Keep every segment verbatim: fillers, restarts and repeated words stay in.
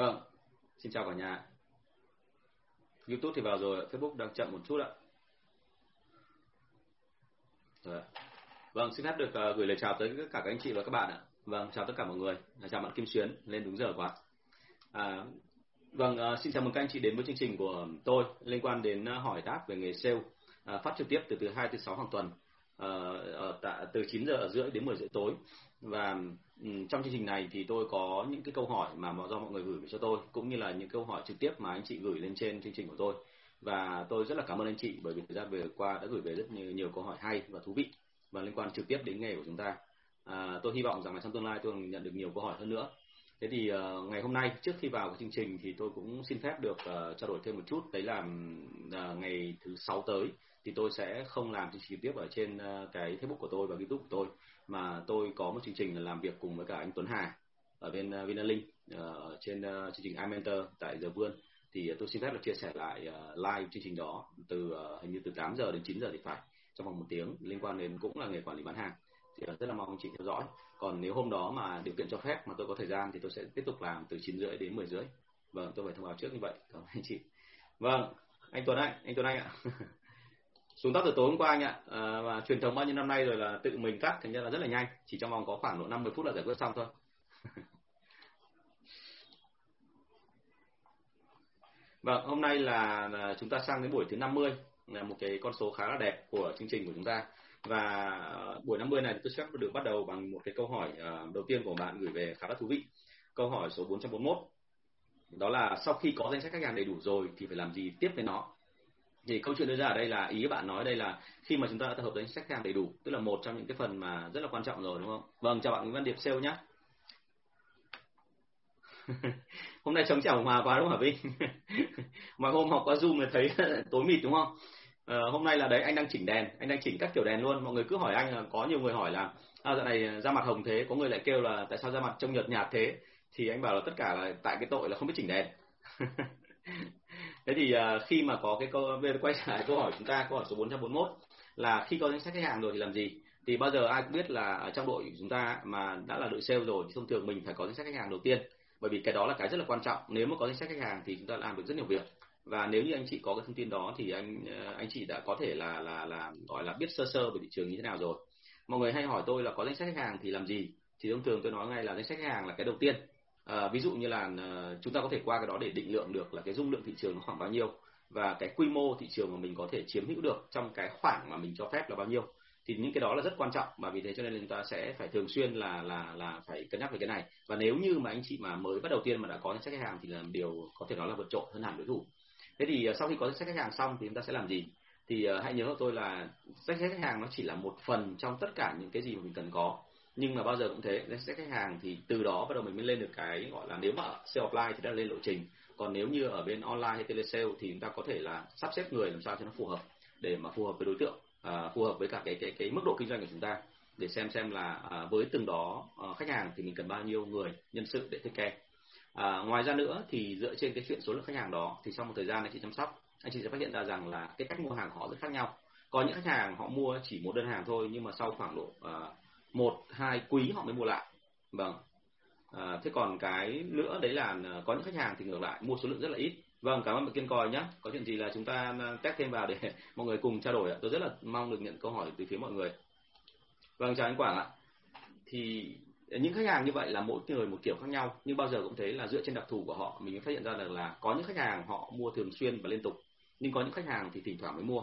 Vâng, xin chào cả nhà. YouTube thì vào rồi, Facebook đang chậm một chút ạ. Rồi. Vâng, xin phép được uh, gửi lời chào tới tất cả các anh chị và các bạn ạ. Vâng, chào tất cả mọi người. Chào bạn Kim Xuyến, lên đúng giờ quá. À, vâng, uh, xin chào mừng các anh chị đến với chương trình của tôi liên quan đến uh, hỏi đáp về nghề sale, uh, phát trực tiếp từ thứ hai tới sáu hàng tuần, uh, tại, từ chín giờ rưỡi đến mười giờ tối. Và um, trong chương trình này thì tôi có những cái câu hỏi mà do mọi người gửi về cho tôi, cũng như là những câu hỏi trực tiếp mà anh chị gửi lên trên chương trình của tôi. Và tôi rất là cảm ơn anh chị bởi vì thời gian vừa qua đã gửi về rất nhiều, nhiều câu hỏi hay và thú vị và liên quan trực tiếp đến nghề của chúng ta. À, tôi hy vọng rằng là trong tương lai tôi nhận được nhiều câu hỏi hơn nữa. Thế thì uh, ngày hôm nay trước khi vào cái chương trình thì tôi cũng xin phép được uh, trao đổi thêm một chút. Đấy là uh, ngày thứ sáu tới thì tôi sẽ không làm chương trình trực tiếp ở trên uh, cái Facebook của tôi và YouTube của tôi, mà tôi có một chương trình là làm việc cùng với cả anh Tuấn Hà ở bên uh, Vinalink, uh, trên uh, chương trình iMentor tại Giờ Vươn. Thì uh, tôi xin phép được chia sẻ lại uh, live chương trình đó từ uh, hình như từ tám giờ đến chín giờ thì phải, trong vòng một tiếng, liên quan đến cũng là nghề quản lý bán hàng. Thì rất là mong anh chị theo dõi. Còn nếu hôm đó mà điều kiện cho phép, mà tôi có thời gian, thì tôi sẽ tiếp tục làm từ chín rưỡi đến mười rưỡi. Vâng, tôi phải thông báo trước như vậy. Cảm ơn anh chị. Vâng, anh Tuấn Anh, anh Tuấn Anh ạ. Xuống tóc từ tối hôm qua anh ạ. À, và truyền thống bao nhiêu năm nay rồi là tự mình cắt, thành ra là rất là nhanh. Chỉ trong vòng có khoảng độ năm mươi phút là giải quyết xong thôi. Vâng, hôm nay là, là chúng ta sang đến buổi thứ năm mươi, là một cái con số khá là đẹp của chương trình của chúng ta. Và buổi năm mươi này tôi sẽ được bắt đầu bằng một cái câu hỏi đầu tiên của bạn gửi về khá là thú vị. Câu hỏi số bốn trăm bốn mươi mốt. Đó là sau khi có danh sách khách hàng đầy đủ rồi thì phải làm gì tiếp với nó? Thì câu chuyện đưa ra ở đây là, ý bạn nói đây là khi mà chúng ta đã tập hợp danh sách khách hàng đầy đủ, tức là một trong những cái phần mà rất là quan trọng rồi, đúng không? Vâng, chào bạn Nguyễn Văn Điệp Sale nhé. Hôm nay chống trả Hồng Hà quá đúng không hả Vinh? Mọi hôm học qua Zoom là thấy tối mịt đúng không? Uh, hôm nay là đấy, anh đang chỉnh đèn, anh đang chỉnh các kiểu đèn luôn. Mọi người cứ hỏi anh là có nhiều người hỏi là à, dạo này da mặt hồng thế, có người lại kêu là tại sao da mặt trông nhợt nhạt thế, thì anh bảo là tất cả là tại cái tội là không biết chỉnh đèn. Thế thì uh, khi mà có cái câu, về quay trở lại câu hỏi chúng ta, câu hỏi số bốn trăm bốn mươi mốt là khi có danh sách khách hàng rồi thì làm gì? Thì bao giờ ai cũng biết là ở trong đội của chúng ta mà đã là đội sale rồi thì thông thường mình phải có danh sách khách hàng đầu tiên, bởi vì cái đó là cái rất là quan trọng. Nếu mà có danh sách khách hàng thì chúng ta làm được rất nhiều việc. Và nếu như anh chị có cái thông tin đó thì anh anh chị đã có thể là là là gọi là biết sơ sơ về thị trường như thế nào rồi. Mọi người hay hỏi tôi là có danh sách khách hàng thì làm gì, thì thông thường tôi nói ngay là danh sách khách hàng là cái đầu tiên. À, ví dụ như là chúng ta có thể qua cái đó để định lượng được là cái dung lượng thị trường nó khoảng bao nhiêu và cái quy mô thị trường mà mình có thể chiếm hữu được trong cái khoảng mà mình cho phép là bao nhiêu. Thì những cái đó là rất quan trọng, và vì thế cho nên là chúng ta sẽ phải thường xuyên là là là phải cân nhắc về cái này. Và nếu như mà anh chị mà mới bắt đầu tiên mà đã có danh sách khách hàng thì là điều có thể nói là vượt trội hơn hẳn đối thủ. Thế thì sau khi có danh sách khách hàng xong thì chúng ta sẽ làm gì? Thì uh, hãy nhớ cho tôi là danh sách khách hàng nó chỉ là một phần trong tất cả những cái gì mà mình cần có. Nhưng mà bao giờ cũng thế, danh sách khách hàng thì từ đó bắt đầu mình mới lên được cái gọi là, nếu mà sale offline thì đã lên lộ trình. Còn nếu như ở bên online hay telesale thì chúng ta có thể là sắp xếp người làm sao cho nó phù hợp, để mà phù hợp với đối tượng, uh, phù hợp với cả cái cái cái mức độ kinh doanh của chúng ta, để xem xem là uh, với từng đó uh, khách hàng thì mình cần bao nhiêu người nhân sự để take care. À, ngoài ra nữa thì dựa trên cái chuyện số lượng khách hàng đó thì sau một thời gian anh chị chăm sóc, anh chị sẽ phát hiện ra rằng là cái cách mua hàng của họ rất khác nhau. Có những khách hàng họ mua chỉ một đơn hàng thôi, nhưng mà sau khoảng độ uh, một hai quý họ mới mua lại. Vâng. À, thế còn cái nữa đấy là có những khách hàng thì ngược lại mua số lượng rất là ít. Vâng, cảm ơn bạn Kiên Còi nhé. Có chuyện gì là chúng ta test thêm vào để mọi người cùng trao đổi. Tôi rất là mong được nhận câu hỏi từ phía mọi người. Vâng, chào anh Quảng ạ. Thì những khách hàng như vậy là mỗi người một kiểu khác nhau, nhưng bao giờ cũng thế là dựa trên đặc thù của họ mình mới phát hiện ra được là có những khách hàng họ mua thường xuyên và liên tục, nhưng có những khách hàng thì thỉnh thoảng mới mua.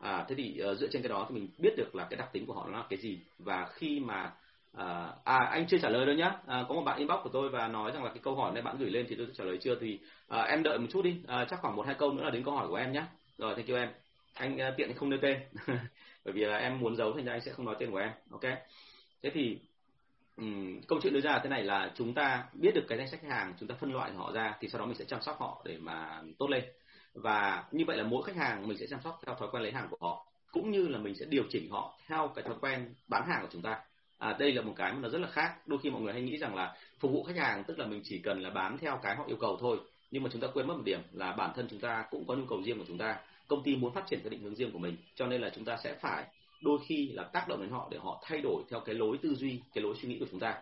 À, thế thì uh, dựa trên cái đó thì mình biết được là cái đặc tính của họ là cái gì. Và khi mà uh, à anh chưa trả lời đâu nhá. À, có một bạn inbox của tôi và nói rằng là cái câu hỏi này bạn gửi lên thì tôi trả lời chưa, thì uh, em đợi một chút đi, uh, chắc khoảng một hai câu nữa là đến câu hỏi của em nhá. Rồi, thank you em. Anh uh, tiện không nêu tên bởi vì là em muốn giấu, thành ra anh sẽ không nói tên của em. Ok. Thế thì Uhm, câu chuyện đưa ra thế này là chúng ta biết được cái danh sách khách hàng, chúng ta phân loại họ ra thì sau đó mình sẽ chăm sóc họ để mà tốt lên. Và như vậy là mỗi khách hàng mình sẽ chăm sóc theo thói quen lấy hàng của họ, cũng như là mình sẽ điều chỉnh họ theo cái thói quen bán hàng của chúng ta. À, đây là một cái mà nó rất là khác. Đôi khi mọi người hay nghĩ rằng là phục vụ khách hàng tức là mình chỉ cần là bán theo cái họ yêu cầu thôi, nhưng mà chúng ta quên mất một điểm là bản thân chúng ta cũng có nhu cầu riêng của chúng ta. Công ty muốn phát triển cái định hướng riêng của mình, cho nên là chúng ta sẽ phải đôi khi là tác động đến họ để họ thay đổi theo cái lối tư duy, cái lối suy nghĩ của chúng ta.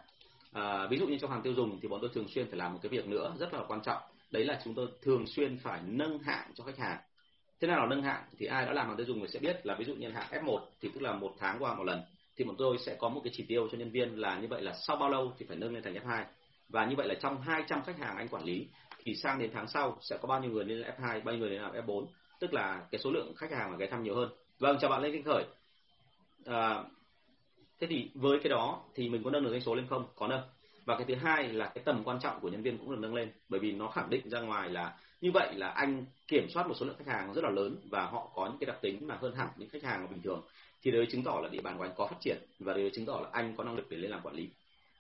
À, ví dụ như trong hàng tiêu dùng thì bọn tôi thường xuyên phải làm một cái việc nữa rất là quan trọng, đấy là chúng tôi thường xuyên phải nâng hạng cho khách hàng. Thế nào là nâng hạng? Thì ai đã làm hàng tiêu dùng thì sẽ biết là ví dụ như hạng ép một thì tức là một tháng qua một lần, thì bọn tôi sẽ có một cái chỉ tiêu cho nhân viên là như vậy là sau bao lâu thì phải nâng lên thành ép hai, và như vậy là trong hai trăm khách hàng anh quản lý thì sang đến tháng sau sẽ có bao nhiêu người lên ép hai, bao nhiêu người lên ép bốn, tức là cái số lượng khách hàng mà ghé thăm nhiều hơn. Vâng, chào bạn Lê Kinh Khởi. À, thế thì với cái đó thì mình có nâng được doanh số lên không? Có nâng. Và cái thứ hai là cái tầm quan trọng của nhân viên cũng được nâng lên, bởi vì nó khẳng định ra ngoài là như vậy là anh kiểm soát một số lượng khách hàng rất là lớn và họ có những cái đặc tính mà hơn hẳn những khách hàng bình thường, thì đấy chứng tỏ là địa bàn của anh có phát triển và đấy chứng tỏ là anh có năng lực để lên làm quản lý.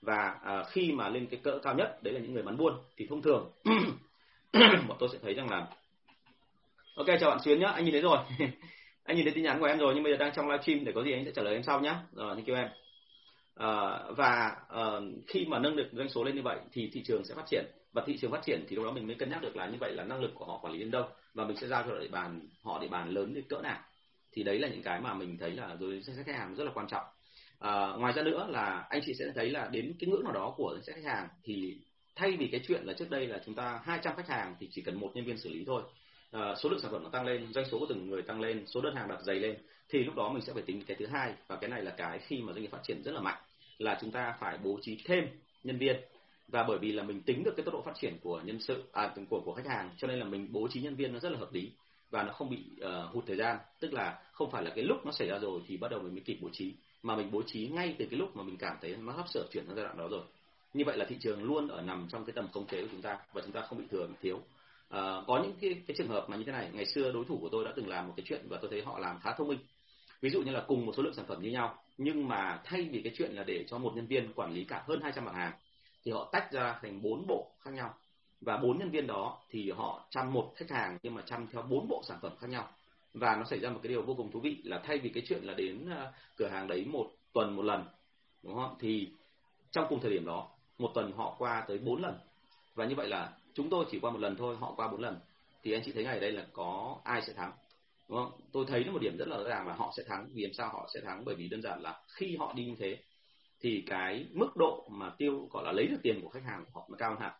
Và à, khi mà lên cái cỡ cao nhất đấy là những người bán buôn thì thông thường bọn tôi sẽ thấy rằng là ok, chào bạn Xuyến nhá, anh nhìn thấy rồi. Anh nhìn thấy tin nhắn của em rồi, nhưng bây giờ đang trong livestream, để có gì anh sẽ trả lời em sau nhé. Rồi, thank you em. À, và à, khi mà nâng được doanh số lên như vậy thì thị trường sẽ phát triển, và thị trường phát triển thì lúc đó mình mới cân nhắc được là như vậy là năng lực của họ quản lý đến đâu và mình sẽ giao cho địa bàn họ địa bàn lớn đến cỡ nào. Thì đấy là những cái mà mình thấy là đối với danh sách khách hàng rất là quan trọng. À, ngoài ra nữa là anh chị sẽ thấy là đến cái ngưỡng nào đó của danh sách khách hàng thì thay vì cái chuyện là trước đây là chúng ta hai trăm khách hàng thì chỉ cần một nhân viên xử lý thôi. À, số lượng sản phẩm nó tăng lên, doanh số của từng người tăng lên, số đơn hàng đặt dày lên, thì lúc đó mình sẽ phải tính cái thứ hai, và cái này là cái khi mà doanh nghiệp phát triển rất là mạnh, là chúng ta phải bố trí thêm nhân viên. Và bởi vì là mình tính được cái tốc độ phát triển của nhân sự à, của của khách hàng, cho nên là mình bố trí nhân viên nó rất là hợp lý và nó không bị uh, hụt thời gian, tức là không phải là cái lúc nó xảy ra rồi thì bắt đầu mình mới kịp bố trí, mà mình bố trí ngay từ cái lúc mà mình cảm thấy nó hấp sở chuyển sang giai đoạn đó rồi. Như vậy là thị trường luôn ở nằm trong cái tầm khống chế của chúng ta và chúng ta không bị thừa bị thiếu. À, có những cái, cái trường hợp mà như thế này, ngày xưa đối thủ của tôi đã từng làm một cái chuyện và tôi thấy họ làm khá thông minh. Ví dụ như là cùng một số lượng sản phẩm như nhau, nhưng mà thay vì cái chuyện là để cho một nhân viên quản lý cả hơn hai trăm mặt hàng thì họ tách ra thành bốn bộ khác nhau, và bốn nhân viên đó thì họ chăm một khách hàng nhưng mà chăm theo bốn bộ sản phẩm khác nhau. Và nó xảy ra một cái điều vô cùng thú vị là thay vì cái chuyện là đến cửa hàng đấy một tuần một lần, đúng không, thì trong cùng thời điểm đó một tuần họ qua tới bốn lần, và như vậy là chúng tôi chỉ qua một lần thôi, họ qua bốn lần. Thì anh chị thấy ngày đây là có ai sẽ thắng, đúng không? Tôi thấy nó một điểm rất là rõ ràng là họ sẽ thắng. Vì làm sao họ sẽ thắng? Bởi vì đơn giản là khi họ đi như thế thì cái mức độ mà tiêu gọi là lấy được tiền của khách hàng của họ nó cao hơn hẳn.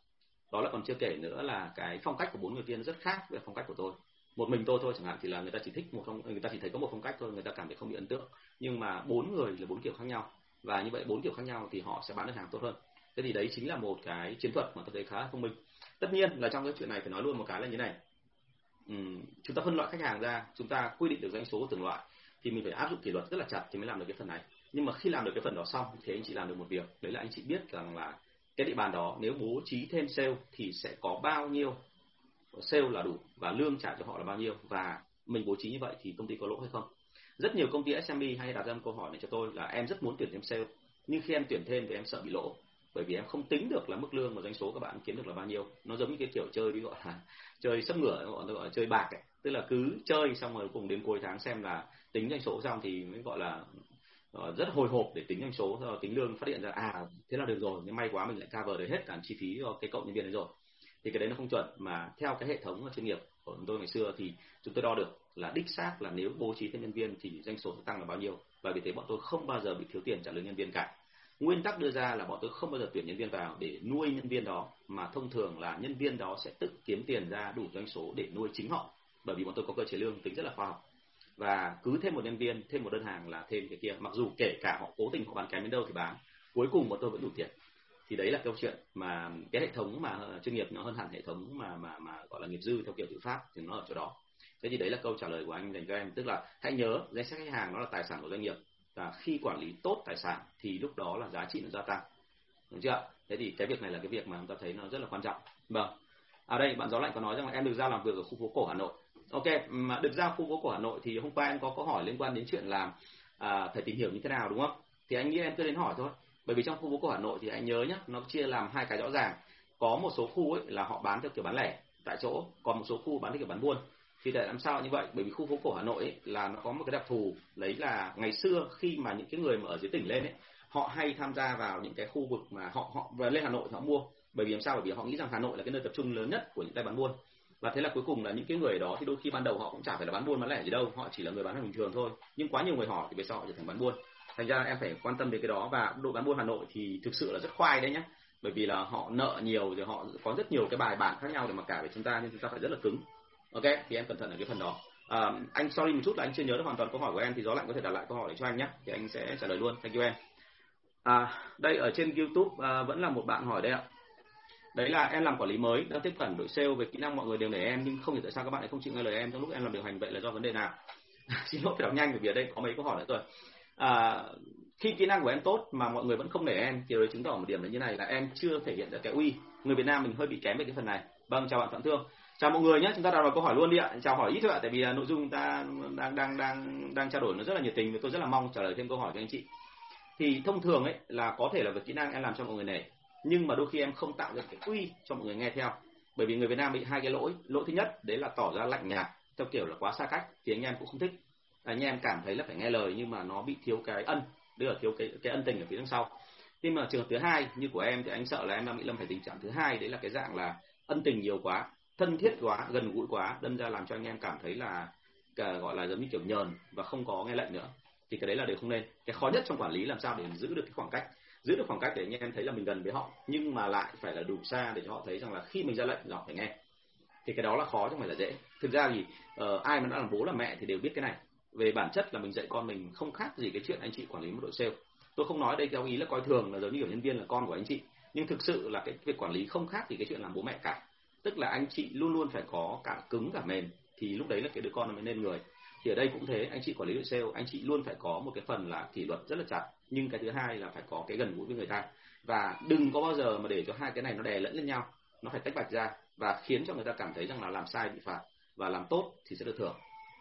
Đó là còn chưa kể nữa là cái phong cách của bốn người viên rất khác với phong cách của tôi. Một mình tôi thôi chẳng hạn thì là người ta chỉ thích một phong, người ta chỉ thấy có một phong cách thôi, người ta cảm thấy không bị ấn tượng. Nhưng mà bốn người là bốn kiểu khác nhau, và như vậy bốn kiểu khác nhau thì họ sẽ bán được hàng tốt hơn. Thế thì đấy chính là một cái chiến thuật mà tôi thấy khá là thông minh. Tất nhiên là trong cái chuyện này phải nói luôn một cái là như này. Ừ, chúng ta phân loại khách hàng ra, chúng ta quy định được doanh số của từng loại, thì mình phải áp dụng kỷ luật rất là chặt thì mới làm được cái phần này. Nhưng mà khi làm được cái phần đó xong thì anh chị làm được một việc, đấy là anh chị biết rằng là cái địa bàn đó nếu bố trí thêm sale thì sẽ có bao nhiêu sale là đủ, và lương trả cho họ là bao nhiêu, và mình bố trí như vậy thì công ty có lỗ hay không. Rất nhiều công ty ét em e hay đặt ra một câu hỏi này cho tôi là em rất muốn tuyển thêm sale, nhưng khi em tuyển thêm thì em sợ bị lỗ, bởi vì em không tính được là mức lương và doanh số các bạn kiếm được là bao nhiêu. Nó giống như cái kiểu chơi đi, gọi là chơi sấp ngửa, gọi là, gọi là chơi bạc ấy. Tức là cứ chơi xong rồi cùng đến cuối tháng xem là tính doanh số xong thì mới gọi là rất hồi hộp để tính doanh số, rồi tính lương, phát hiện ra à thế là được rồi, nhưng may quá mình lại cover được hết cả chi phí cho cái cậu nhân viên đấy rồi. Thì cái đấy nó không chuẩn, mà theo cái hệ thống chuyên nghiệp của chúng tôi ngày xưa thì chúng tôi đo được là đích xác là nếu bố trí thêm nhân viên thì doanh số sẽ tăng là bao nhiêu, và vì thế bọn tôi không bao giờ bị thiếu tiền trả lương nhân viên cả. Nguyên tắc đưa ra là bọn tôi không bao giờ tuyển nhân viên vào để nuôi nhân viên đó, mà thông thường là nhân viên đó sẽ tự kiếm tiền ra đủ doanh số để nuôi chính họ, bởi vì bọn tôi có cơ chế lương tính rất là khoa học. Và cứ thêm một nhân viên, thêm một đơn hàng là thêm cái kia, mặc dù kể cả họ cố tình họ bán kém đến đâu thì bán, cuối cùng bọn tôi vẫn đủ tiền. Thì đấy là câu chuyện mà cái hệ thống mà chuyên nghiệp nó hơn hẳn hệ thống mà mà mà gọi là nghiệp dư theo kiểu tự phát thì nó ở chỗ đó. Thế thì đấy là câu trả lời của anh dành cho em, tức là hãy nhớ danh sách khách hàng nó là tài sản của doanh nghiệp. Và khi quản lý tốt tài sản thì lúc đó là giá trị nó gia tăng, đúng chưa? Thế thì cái việc này là cái việc mà chúng ta thấy nó rất là quan trọng. Vâng. À đây, bạn Gió Lạnh có nói rằng là em được giao làm việc ở khu phố cổ Hà Nội. Ok, mà được giao khu phố cổ Hà Nội thì hôm qua em có câu hỏi liên quan đến chuyện làm à, phải tìm hiểu như thế nào, đúng không? Thì anh nghĩ em cứ đến hỏi thôi. Bởi vì trong khu phố cổ Hà Nội thì anh nhớ nhá, nó chia làm hai cái rõ ràng. Có một số khu ấy là họ bán theo kiểu bán lẻ tại chỗ, còn một số khu bán theo kiểu bán buôn. Thì tại làm sao như vậy? Bởi vì khu phố cổ Hà Nội ấy, là nó có một cái đặc thù, đấy là ngày xưa khi mà những cái người mà ở dưới tỉnh lên ấy, họ hay tham gia vào những cái khu vực mà họ họ và lên Hà Nội thì họ mua. Bởi vì làm sao? Bởi vì họ nghĩ rằng Hà Nội là cái nơi tập trung lớn nhất của những tay bán buôn. Và thế là cuối cùng là những cái người ở đó thì đôi khi ban đầu họ cũng chả phải là bán buôn bán lẻ gì đâu, họ chỉ là người bán hàng bình thường thôi. Nhưng quá nhiều người hỏi thì về sau họ trở thành bán buôn. Thành ra em phải quan tâm đến cái đó. Và đội bán buôn Hà Nội thì thực sự là rất khoai đấy nhá, bởi vì là họ nợ nhiều rồi, họ có rất nhiều cái bài bản khác nhau để mà cả với chúng ta, nên chúng ta phải rất là cứng. Ok, thì em cẩn thận ở cái phần đó. À, anh sorry một chút là anh chưa nhớ được hoàn toàn câu hỏi của em, thì Gió Lạnh có thể đặt lại câu hỏi để cho anh nhé, thì anh sẽ trả lời luôn. Thank you em. À, đây ở trên YouTube à, vẫn là một bạn hỏi đây ạ. Đấy là em làm quản lý mới, đang tiếp cận đội sale, về kỹ năng mọi người đều để em, nhưng không hiểu tại sao các bạn lại không chịu nghe lời em trong lúc em làm điều hành, vậy là do vấn đề nào? Xin lỗi phải đọc nhanh vì ở đây có mấy câu hỏi nữa rồi. À, khi kỹ năng của em tốt mà mọi người vẫn không để em, thì đấy chứng tỏ một điểm là như này, là em chưa thể hiện được cái uy. Người Việt Nam mình hơi bị kém về cái phần này. Vâng, chào bạn Phạm Thương. Chào mọi người nhé, chúng ta đặt vào câu hỏi luôn đi ạ. Chào hỏi ít thôi ạ, tại vì nội dung ta đang đang đang đang trao đổi nó rất là nhiệt tình, và tôi rất là mong trả lời thêm câu hỏi cho anh chị. Thì thông thường ấy là có thể là về kỹ năng em làm cho mọi người này, nhưng mà đôi khi em không tạo được cái quy cho mọi người nghe theo, bởi vì người Việt Nam bị hai cái lỗi. Lỗi thứ nhất đấy là tỏ ra lạnh nhạt theo kiểu là quá xa cách, thì anh em cũng không thích. Anh em cảm thấy là phải nghe lời nhưng mà nó bị thiếu cái ân, tức là thiếu cái cái ân tình ở phía đằng sau. Nhưng mà trường hợp thứ hai như của em thì anh sợ là em đang bị lâm phải tình trạng thứ hai, đấy là cái dạng là ân tình nhiều quá, thân thiết quá, gần gũi quá, đâm ra làm cho anh em cảm thấy là cả gọi là giống như kiểu nhờn và không có nghe lệnh nữa, thì cái đấy là điều không nên. Cái khó nhất trong quản lý làm sao để giữ được cái khoảng cách, giữ được khoảng cách để anh em thấy là mình gần với họ nhưng mà lại phải là đủ xa để cho họ thấy rằng là khi mình ra lệnh họ phải nghe, thì cái đó là khó chứ không phải là dễ. Thực ra thì uh, ai mà đã làm bố làm mẹ thì đều biết cái này. Về bản chất là mình dạy con mình không khác gì cái chuyện anh chị quản lý một đội sale. Tôi không nói đây theo ý là coi thường là giống như kiểu nhân viên là con của anh chị, nhưng thực sự là cái việc quản lý không khác gì cái chuyện làm bố mẹ cả. Tức là anh chị luôn luôn phải có cả cứng cả mềm, thì lúc đấy là cái đứa con nó mới nên người. Thì ở đây cũng thế, anh chị quản lý đội sale, anh chị luôn phải có một cái phần là kỷ luật rất là chặt, nhưng cái thứ hai là phải có cái gần gũi với người ta. Và đừng có bao giờ mà để cho hai cái này nó đè lẫn lên nhau, nó phải tách bạch ra và khiến cho người ta cảm thấy rằng là làm sai bị phạt và làm tốt thì sẽ được thưởng.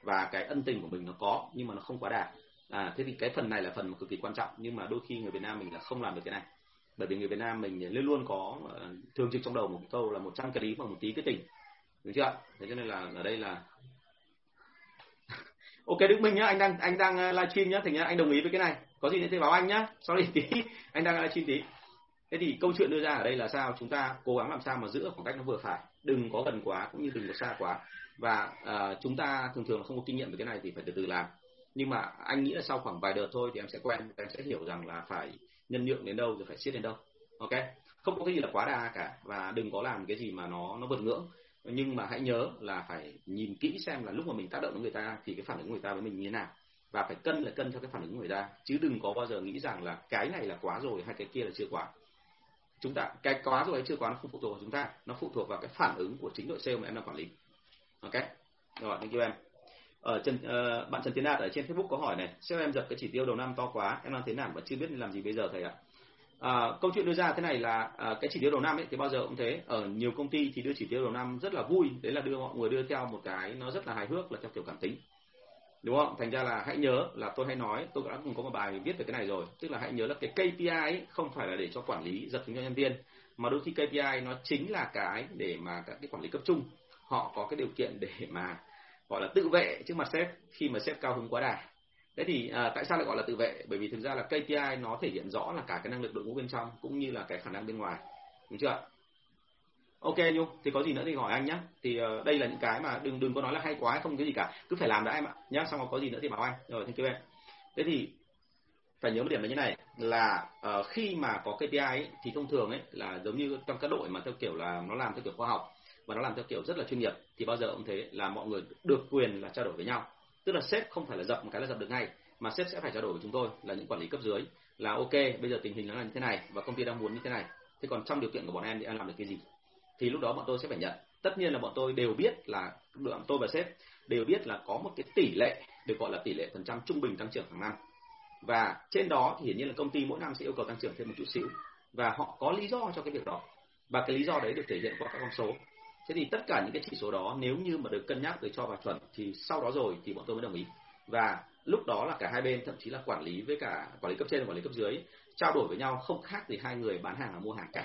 Và cái ân tình của mình nó có nhưng mà nó không quá đà. À, thế thì cái phần này là phần cực kỳ quan trọng, nhưng mà đôi khi người Việt Nam mình là không làm được cái này. Bởi vì người Việt Nam mình luôn luôn có thường trực trong đầu một câu là một trăm cái lý và một tí cái tình, được chưa? Thế cho nên là ở đây là ok Đức Minh nhá, anh đang anh đang livestream nhá, thành nhá, anh đồng ý với cái này. Có gì thì báo anh nhá. Sorry tí, anh đang livestream tí. Thế thì câu chuyện đưa ra ở đây là sao? Chúng ta cố gắng làm sao mà giữ khoảng cách nó vừa phải, đừng có gần quá cũng như đừng có xa quá. Và uh, chúng ta thường thường không có kinh nghiệm về cái này thì phải từ từ làm. Nhưng mà anh nghĩ là sau khoảng vài đợt thôi thì em sẽ quen, em sẽ hiểu rằng là phải nhân nhượng đến đâu rồi phải siết đến đâu. Ok, không có cái gì là quá đa cả, và đừng có làm cái gì mà nó nó vượt ngưỡng. Nhưng mà hãy nhớ là phải nhìn kỹ xem là lúc mà mình tác động đến người ta thì cái phản ứng của người ta với mình như thế nào, và phải cân là cân theo cái phản ứng của người ta, chứ đừng có bao giờ nghĩ rằng là cái này là quá rồi hay cái kia là chưa quá. Chúng ta cái quá rồi hay chưa quá nó không phụ thuộc vào chúng ta, nó phụ thuộc vào cái phản ứng của chính đội sale mà em đang quản lý. Ok, rồi, thank you em. Ở Trần, uh, bạn Trần Tiến Đạt ở trên Facebook có hỏi này, sếp em dập cái chỉ tiêu đầu năm to quá, em làm thế nào mà chưa biết làm gì bây giờ thầy ạ? À, câu chuyện đưa ra thế này là uh, cái chỉ tiêu đầu năm ấy thì bao giờ cũng thế, ở nhiều công ty thì đưa chỉ tiêu đầu năm rất là vui, đấy là đưa mọi người đưa theo một cái nó rất là hài hước, là theo kiểu cảm tính, đúng không? Thành ra là hãy nhớ là tôi hay nói, tôi đã cùng có một bài viết về cái này rồi, tức là hãy nhớ là cái ca pê i ấy không phải là để cho quản lý dập cho nhân viên, mà đôi khi ca pê i nó chính là cái để mà các cái quản lý cấp trung họ có cái điều kiện để mà gọi là tự vệ trước mặt sếp khi mà sếp cao hứng quá đà. Thế thì à, tại sao lại gọi là tự vệ? Bởi vì thực ra là ca pê i nó thể hiện rõ là cả cái năng lực đội ngũ bên trong cũng như là cái khả năng bên ngoài, đúng chưa? Ok Nhung, thì có gì nữa thì hỏi anh nhé. Thì uh, đây là những cái mà đừng đừng có nói là hay quá hay không cái gì cả, cứ phải làm đã em ạ nhá, xong rồi có gì nữa thì bảo anh. Rồi, thank you em. Thế thì phải nhớ một điểm là như này là uh, khi mà có ca pê i ấy, thì thông thường ấy là giống như trong các đội mà theo kiểu là nó làm theo kiểu khoa học và nó làm theo kiểu rất là chuyên nghiệp thì bao giờ cũng thế, là mọi người được quyền là trao đổi với nhau. Tức là sếp không phải là dập một cái là dập được ngay, mà sếp sẽ phải trao đổi với chúng tôi là những quản lý cấp dưới là ok, bây giờ tình hình nó là như thế này và công ty đang muốn như thế này, thế còn trong điều kiện của bọn em thì em làm được cái gì? Thì lúc đó bọn tôi sẽ phải nhận. Tất nhiên là bọn tôi đều biết là bọn tôi và sếp đều biết là có một cái tỷ lệ được gọi là tỷ lệ phần trăm trung bình tăng trưởng hàng năm, và trên đó thì hiển nhiên là công ty mỗi năm sẽ yêu cầu tăng trưởng thêm một chút xíu, và họ có lý do cho cái việc đó, và cái lý do đấy được thể hiện qua các con số. Thế thì tất cả những cái chỉ số đó nếu như mà được cân nhắc được cho vào chuẩn thì sau đó rồi thì bọn tôi mới đồng ý, và lúc đó là cả hai bên, thậm chí là quản lý với cả quản lý cấp trên và quản lý cấp dưới trao đổi với nhau không khác gì hai người bán hàng và mua hàng cả.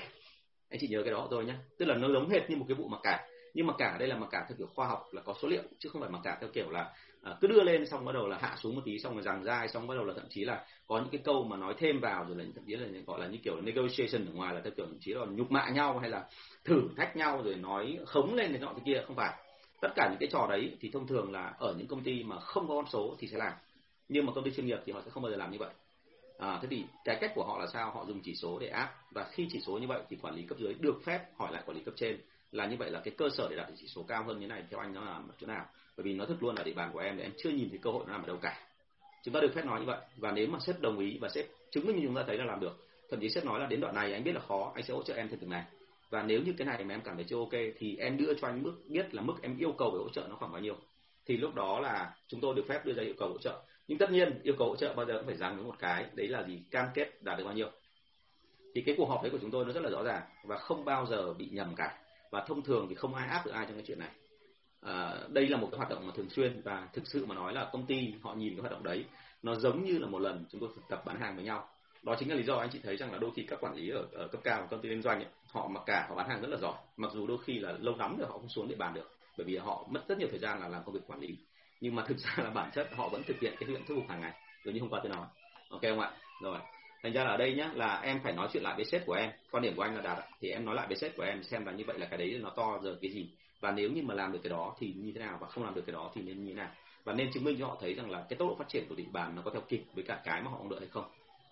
Anh chị nhớ cái đó thôi nhé, tức là nó giống hệt như một cái vụ mặc cả, nhưng mặc cả đây là mặc cả theo kiểu khoa học là có số liệu, chứ không phải mặc cả theo kiểu là à, cứ đưa lên xong bắt đầu là hạ xuống một tí, xong rồi giằng dai, xong bắt đầu là thậm chí là có những cái câu mà nói thêm vào, rồi là thậm chí là gọi là như kiểu negotiation ở ngoài, là theo kiểu thậm chí là nhục mạ nhau hay là thử thách nhau rồi nói khống lên này nọ cái kia. Không phải, tất cả những cái trò đấy thì thông thường là ở những công ty mà không có con số thì sẽ làm, nhưng mà công ty chuyên nghiệp thì họ sẽ không bao giờ làm như vậy. À, thế thì cái cách của họ là sao? Họ dùng chỉ số để áp, và khi chỉ số như vậy thì quản lý cấp dưới được phép hỏi lại quản lý cấp trên là như vậy là cái cơ sở để đạt được chỉ số cao hơn như này theo anh nó là chỗ nào? Bởi vì nói thật luôn là địa bàn của em thì em chưa nhìn thấy cơ hội nó nằm ở đâu cả. Chúng ta được phép nói như vậy, và nếu mà sếp đồng ý và sếp chứng minh như chúng ta thấy là làm được, thậm chí sếp nói là đến đoạn này anh biết là khó, anh sẽ hỗ trợ em thêm từng này. Và nếu như cái này mà em cảm thấy chưa ok thì em đưa cho anh mức biết là mức em yêu cầu về hỗ trợ nó khoảng bao nhiêu. Thì lúc đó là chúng tôi được phép đưa ra yêu cầu hỗ trợ. Nhưng tất nhiên yêu cầu hỗ trợ bao giờ cũng phải gắn với một cái, đấy là gì? Cam kết đạt được bao nhiêu. Thì cái cuộc họp đấy của chúng tôi nó rất là rõ ràng và không bao giờ bị nhầm cả. Và thông thường thì không ai áp được ai trong cái chuyện này. À, đây là một cái hoạt động mà thường xuyên, và thực sự mà nói là công ty họ nhìn cái hoạt động đấy nó giống như là một lần chúng tôi thực tập bán hàng với nhau. Đó chính là lý do anh chị thấy rằng là đôi khi các quản lý ở, ở cấp cao của công ty liên doanh ấy, họ mặc cả họ bán hàng rất là giỏi, mặc dù đôi khi là lâu lắm rồi họ không xuống địa bàn được, bởi vì họ mất rất nhiều thời gian là làm công việc quản lý, nhưng mà thực ra là bản chất họ vẫn thực hiện cái chuyện thuyết phục hàng ngày, giống như hôm qua tôi nói, ok không ạ? Rồi thành ra là ở đây nhá, là em phải nói chuyện lại với sếp của em, quan điểm của anh là đạt thì em nói lại với sếp của em xem là như vậy là cái đấy nó to giờ cái gì, và nếu như mà làm được cái đó thì như thế nào, và không làm được cái đó thì nên như thế nào, và nên chứng minh cho họ thấy rằng là cái tốc độ phát triển của địa bàn nó có theo kịp với cả cái mà họ mong đợi hay không.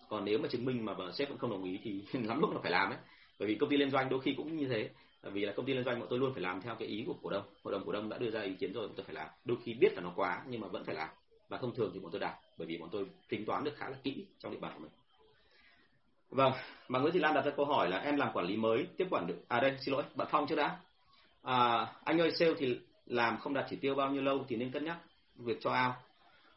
Còn nếu mà chứng minh mà sếp vẫn không đồng ý thì lắm lúc là phải làm đấy, bởi vì công ty liên doanh đôi khi cũng như thế, vì là công ty liên doanh bọn tôi luôn phải làm theo cái ý của cổ đông, hội đồng cổ đông đã đưa ra ý kiến rồi bọn tôi phải làm, đôi khi biết là nó quá nhưng mà vẫn phải làm, và thông thường thì bọn tôi đạt, bởi vì bọn tôi tính toán được khá là kỹ trong địa bàn của mình. Vâng, bà Nguyễn Thị Lan đặt ra câu hỏi là em làm quản lý mới tiếp quản được à đây xin lỗi bạn Phong trước đã. À, anh ơi, sale thì làm không đạt chỉ tiêu bao nhiêu lâu thì nên cân nhắc việc cho out.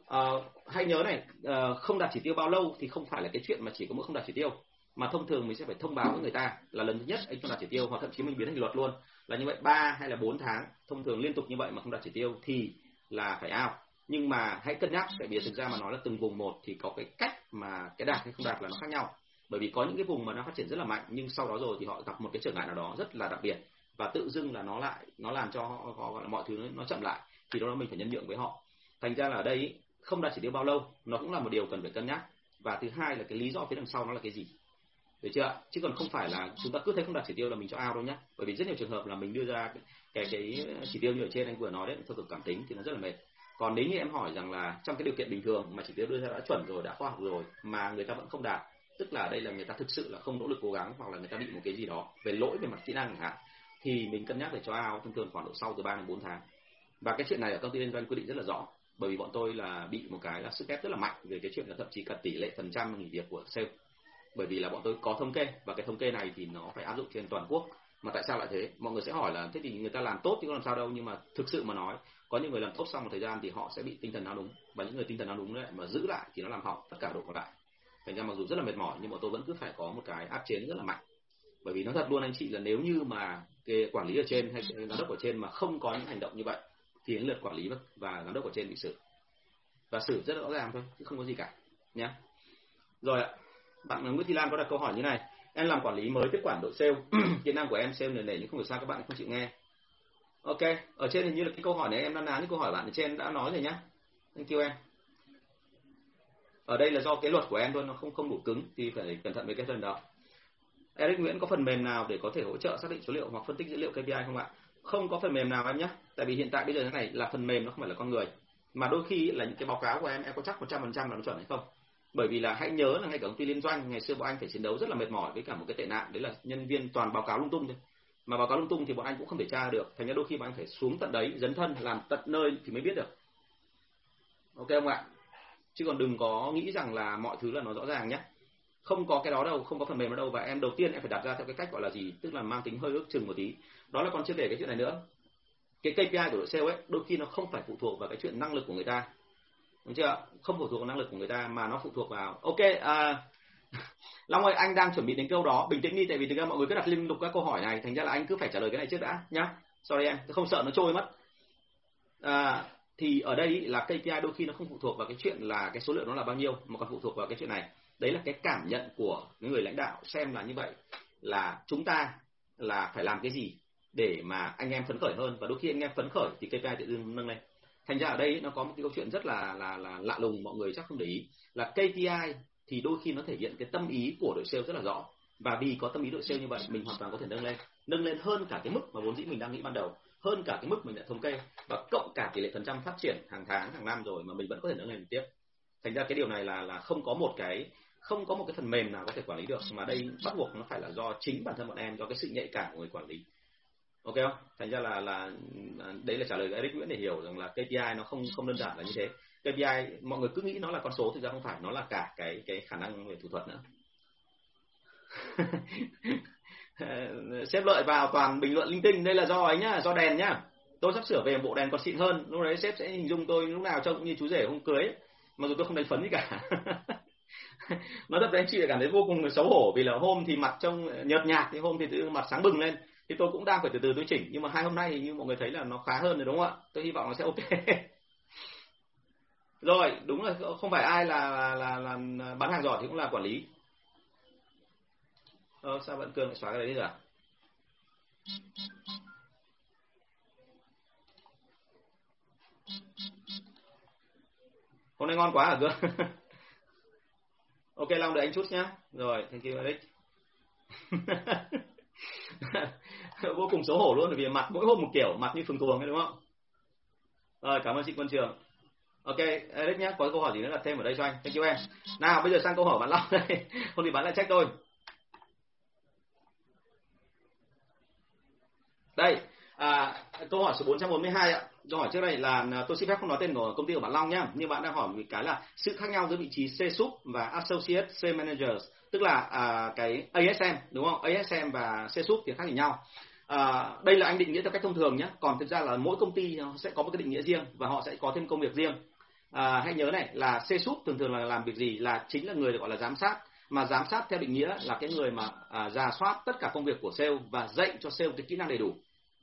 Uh, hãy nhớ này, uh, không đạt chỉ tiêu bao lâu thì không phải là cái chuyện mà chỉ có mỗi không đạt chỉ tiêu, mà thông thường mình sẽ phải thông báo với người ta là lần thứ nhất anh không đạt chỉ tiêu, hoặc thậm chí mình biến thành luật luôn là như vậy ba hay là bốn tháng thông thường liên tục như vậy mà không đạt chỉ tiêu thì là phải out. Nhưng mà hãy cân nhắc, tại vì thực ra mà nói là từng vùng một thì có cái cách mà cái đạt hay không đạt là nó khác nhau, bởi vì có những cái vùng mà nó phát triển rất là mạnh nhưng sau đó rồi thì họ gặp một cái trở ngại nào đó rất là đặc biệt và tự dưng là nó lại nó làm cho họ, họ gọi là mọi thứ nó, nó chậm lại, thì đó là mình phải nhân nhượng với họ. Thành ra là ở đây ý, không đạt chỉ tiêu bao lâu nó cũng là một điều cần phải cân nhắc, và thứ hai là cái lý do phía đằng sau nó là cái gì, được chưa? Chứ còn không phải là chúng ta cứ thấy không đạt chỉ tiêu là mình cho out đâu nhá, bởi vì rất nhiều trường hợp là mình đưa ra cái cái chỉ tiêu như ở trên anh vừa nói đấy, theo kiểu cảm tính thì nó rất là mệt. Còn nếu như em hỏi rằng là trong cái điều kiện bình thường mà chỉ tiêu đưa ra đã chuẩn rồi, đã khoa học rồi mà người ta vẫn không đạt, tức là đây là người ta thực sự là không nỗ lực cố gắng, hoặc là người ta bị một cái gì đó về lỗi về mặt kỹ năng chẳng hạn, thì mình cân nhắc để cho out thông thường khoảng độ sau từ ba đến bốn tháng. Và cái chuyện này ở công ty liên doanh quy định rất là rõ, bởi vì bọn tôi là bị một cái là sức ép rất là mạnh về cái chuyện là thậm chí cả tỷ lệ phần trăm nghỉ việc của sale, bởi vì là bọn tôi có thống kê và cái thống kê này thì nó phải áp dụng trên toàn quốc. Mà tại sao lại thế? Mọi người sẽ hỏi là thế thì người ta làm tốt thì có làm sao đâu, nhưng mà thực sự mà nói có những người làm tốt xong một thời gian thì họ sẽ bị tinh thần nao núng, và những người tinh thần nao núng đấy mà giữ lại thì nó làm hỏng tất cả độ còn lại. Thành ra mặc dù rất là mệt mỏi nhưng bọn tôi vẫn cứ phải có một cái áp chế rất là mạnh, bởi vì nó thật luôn anh chị là nếu như mà cái quản lý ở trên hay giám đốc ở trên mà không có những hành động như vậy thì đến lượt quản lý và giám đốc ở trên bị xử, và xử rất rõ ràng thôi, chứ không có gì cả nhá. Rồi ạ, bạn Nguyễn Thị Lan có đặt câu hỏi như này: em làm quản lý mới tiếp quản đội sale, kỹ năng của em sale nề nề nhưng không hiểu sao các bạn không chịu nghe. Ok, ở trên hình như là cái câu hỏi này em đang nán, những câu hỏi bạn ở trên đã nói rồi nhá. Thank you em. Ở đây là do cái luật của em thôi, nó không không đủ cứng thì phải cẩn thận với cái phần đó. Eric Nguyễn có phần mềm nào để có thể hỗ trợ xác định số liệu hoặc phân tích dữ liệu ca pê i không ạ? Không có phần mềm nào em nhé, tại vì hiện tại bây giờ thế này là phần mềm nó không phải là con người, mà đôi khi là những cái báo cáo của em em có chắc một trăm phần trăm là nó chuẩn hay không, bởi vì là hãy nhớ là ngay cả công ty liên doanh ngày xưa bọn anh phải chiến đấu rất là mệt mỏi với cả một cái tệ nạn, đấy là nhân viên toàn báo cáo lung tung thôi, mà báo cáo lung tung thì bọn anh cũng không thể tra được, thành ra đôi khi bọn anh phải xuống tận đấy dấn thân làm tận nơi thì mới biết được, ok không ạ? Chứ còn đừng có nghĩ rằng là mọi thứ là nó rõ ràng nhé, không có cái đó đâu, không có phần mềm ở đâu. Và em đầu tiên em phải đặt ra theo cái cách gọi là gì, tức là mang tính hơi ước chừng một tí, đó là còn chưa kể cái chuyện này nữa, cái ca pê i của đội sale ấy đôi khi nó không phải phụ thuộc vào cái chuyện năng lực của người ta, đúng chưa, không phụ thuộc vào năng lực của người ta mà nó phụ thuộc vào ok. À, Long ơi, anh đang chuẩn bị đến câu đó, bình tĩnh đi, tại vì thực ra mọi người cứ đặt liên tục các câu hỏi này, thành ra là anh cứ phải trả lời cái này trước đã nhá, sorry em, tôi không sợ nó trôi mất. À, thì ở đây là ca pê i đôi khi nó không phụ thuộc vào cái chuyện là cái số liệu nó là bao nhiêu, mà còn phụ thuộc vào cái chuyện này, đấy là cái cảm nhận của người lãnh đạo, xem là như vậy là chúng ta là phải làm cái gì để mà anh em phấn khởi hơn, và đôi khi anh em phấn khởi thì ca pê i tự dưng nâng lên. Thành ra ở đây nó có một cái câu chuyện rất là là là lạ lùng, mọi người chắc không để ý là ca pê i thì đôi khi nó thể hiện cái tâm ý của đội sale rất là rõ, và vì có tâm ý đội sale như vậy mình hoàn toàn có thể nâng lên, nâng lên hơn cả cái mức mà vốn dĩ mình đang nghĩ ban đầu, hơn cả cái mức mình đã thống kê, và cộng cả tỷ lệ phần trăm phát triển hàng tháng hàng năm rồi mà mình vẫn có thể nâng lên tiếp. Thành ra cái điều này là là không có một cái không có một cái phần mềm nào có thể quản lý được, mà đây bắt buộc nó phải là do chính bản thân bọn em, do cái sự nhạy cảm của người quản lý. Ok không? Thành ra là là đấy là trả lời của Eric Nguyễn để hiểu rằng là ca pê i nó không không đơn giản là như thế. ca pê i mọi người cứ nghĩ nó là con số, thực ra không phải, nó là cả cái cái khả năng về thủ thuật nữa. Sếp Lợi vào toàn bình luận linh tinh, đây là do ấy nhá, do đèn nhá. Tôi sắp sửa về một bộ đèn còn xịn hơn, lúc đấy sếp sẽ hình dung tôi lúc nào trông cũng như chú rể hôm cưới, mặc dù tôi không đánh phấn gì cả. Nói thật đấy, chị lại cảm thấy vô cùng xấu hổ vì là hôm thì mặt trông nhợt nhạt, thì hôm thì tự mặt sáng bừng lên. Thì tôi cũng đang phải từ từ tôi chỉnh, nhưng mà hai hôm nay thì như mọi người thấy là nó khá hơn rồi đúng không ạ? Tôi hy vọng nó sẽ ok. Rồi, đúng là không phải ai là là, là, là bán hàng giỏi thì cũng là quản lý. Ờ, sao bạn Cường lại xóa cái đấy đi rồi? Hôm nay ngon quá hả Cường? Ok, Long đợi anh chút nhá. Rồi, thank you Alex. Vô cùng xấu hổ luôn, bởi vì mặt mỗi hôm một kiểu, mặt như phường tuồng ấy đúng không? Rồi, cảm ơn chị Quân Trường. Ok, Alex nhé, có câu hỏi gì nữa đặt thêm ở đây cho anh. Thank you em. Nào, bây giờ sang câu hỏi bạn Long đây. Không thì bạn lại trách tôi. Đây, à, câu hỏi số bốn trăm bốn mươi hai ạ. Câu hỏi trước đây là tôi xin phép không nói tên của công ty của bạn Long nhé. Nhưng bạn đang hỏi một cái là sự khác nhau giữa vị trí C-Sub và Associate Sales Managers, tức là à, cái a ét em đúng không? a ét em và C-Sub thì khác gì nhau. À, đây là anh định nghĩa theo cách thông thường nhé. Còn thực ra là mỗi công ty sẽ có một cái định nghĩa riêng và họ sẽ có thêm công việc riêng. À, hãy nhớ này là C-Sub thường thường là làm việc gì? Là chính là người được gọi là giám sát. Mà giám sát theo định nghĩa là cái người mà à, rà soát tất cả công việc của sale và dạy cho sale cái kỹ năng đầy đủ.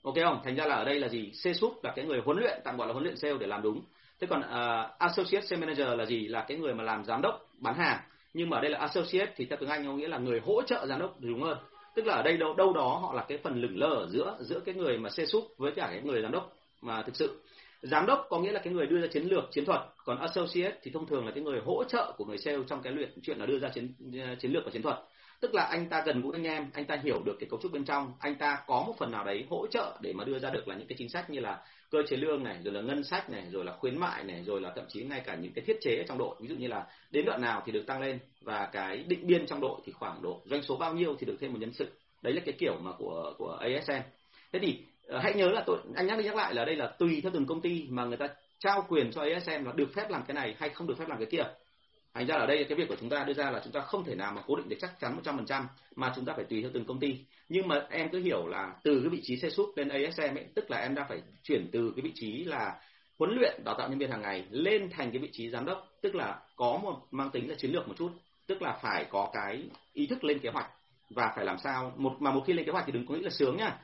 Ok không? Thành ra là ở đây là gì? C-Sub là cái người huấn luyện, tạm gọi là huấn luyện sale để làm đúng. Thế còn uh, Associate Sales Manager là gì? Là cái người mà làm giám đốc bán hàng. Nhưng mà ở đây là Associate thì theo tiếng Anh có nghĩa là người hỗ trợ giám đốc đúng hơn. Tức là ở đây đâu, đâu đó họ là cái phần lửng lơ ở giữa, giữa cái người mà C-Sub với cả cái người giám đốc mà thực sự. Giám đốc có nghĩa là cái người đưa ra chiến lược, chiến thuật. Còn Associate thì thông thường là cái người hỗ trợ của người sale trong cái luyện chuyện là đưa ra chiến, chiến lược và chiến thuật. Tức là anh ta gần gũi anh em, anh ta hiểu được cái cấu trúc bên trong, anh ta có một phần nào đấy hỗ trợ để mà đưa ra được là những cái chính sách như là cơ chế lương này, rồi là ngân sách này, rồi là khuyến mại này, rồi là thậm chí ngay cả những cái thiết chế trong đội, ví dụ như là đến đoạn nào thì được tăng lên và cái định biên trong đội thì khoảng độ doanh số bao nhiêu thì được thêm một nhân sự. Đấy là cái kiểu mà của của a ét em. Thế thì hãy nhớ là tôi anh nhắc đi nhắc lại là đây là tùy theo từng công ty mà người ta trao quyền cho a ét em là được phép làm cái này hay không được phép làm cái kia. Thành ra ở đây cái việc của chúng ta đưa ra là chúng ta không thể nào mà cố định được chắc chắn một trăm phần trăm mà chúng ta phải tùy theo từng công ty. Nhưng mà em cứ hiểu là từ cái vị trí C-Sub lên a ét em ấy, tức là em đang phải chuyển từ cái vị trí là huấn luyện đào tạo nhân viên hàng ngày lên thành cái vị trí giám đốc, tức là có một mang tính là chiến lược một chút, tức là phải có cái ý thức lên kế hoạch và phải làm sao một mà một khi lên kế hoạch thì đừng có nghĩ là sướng nhá.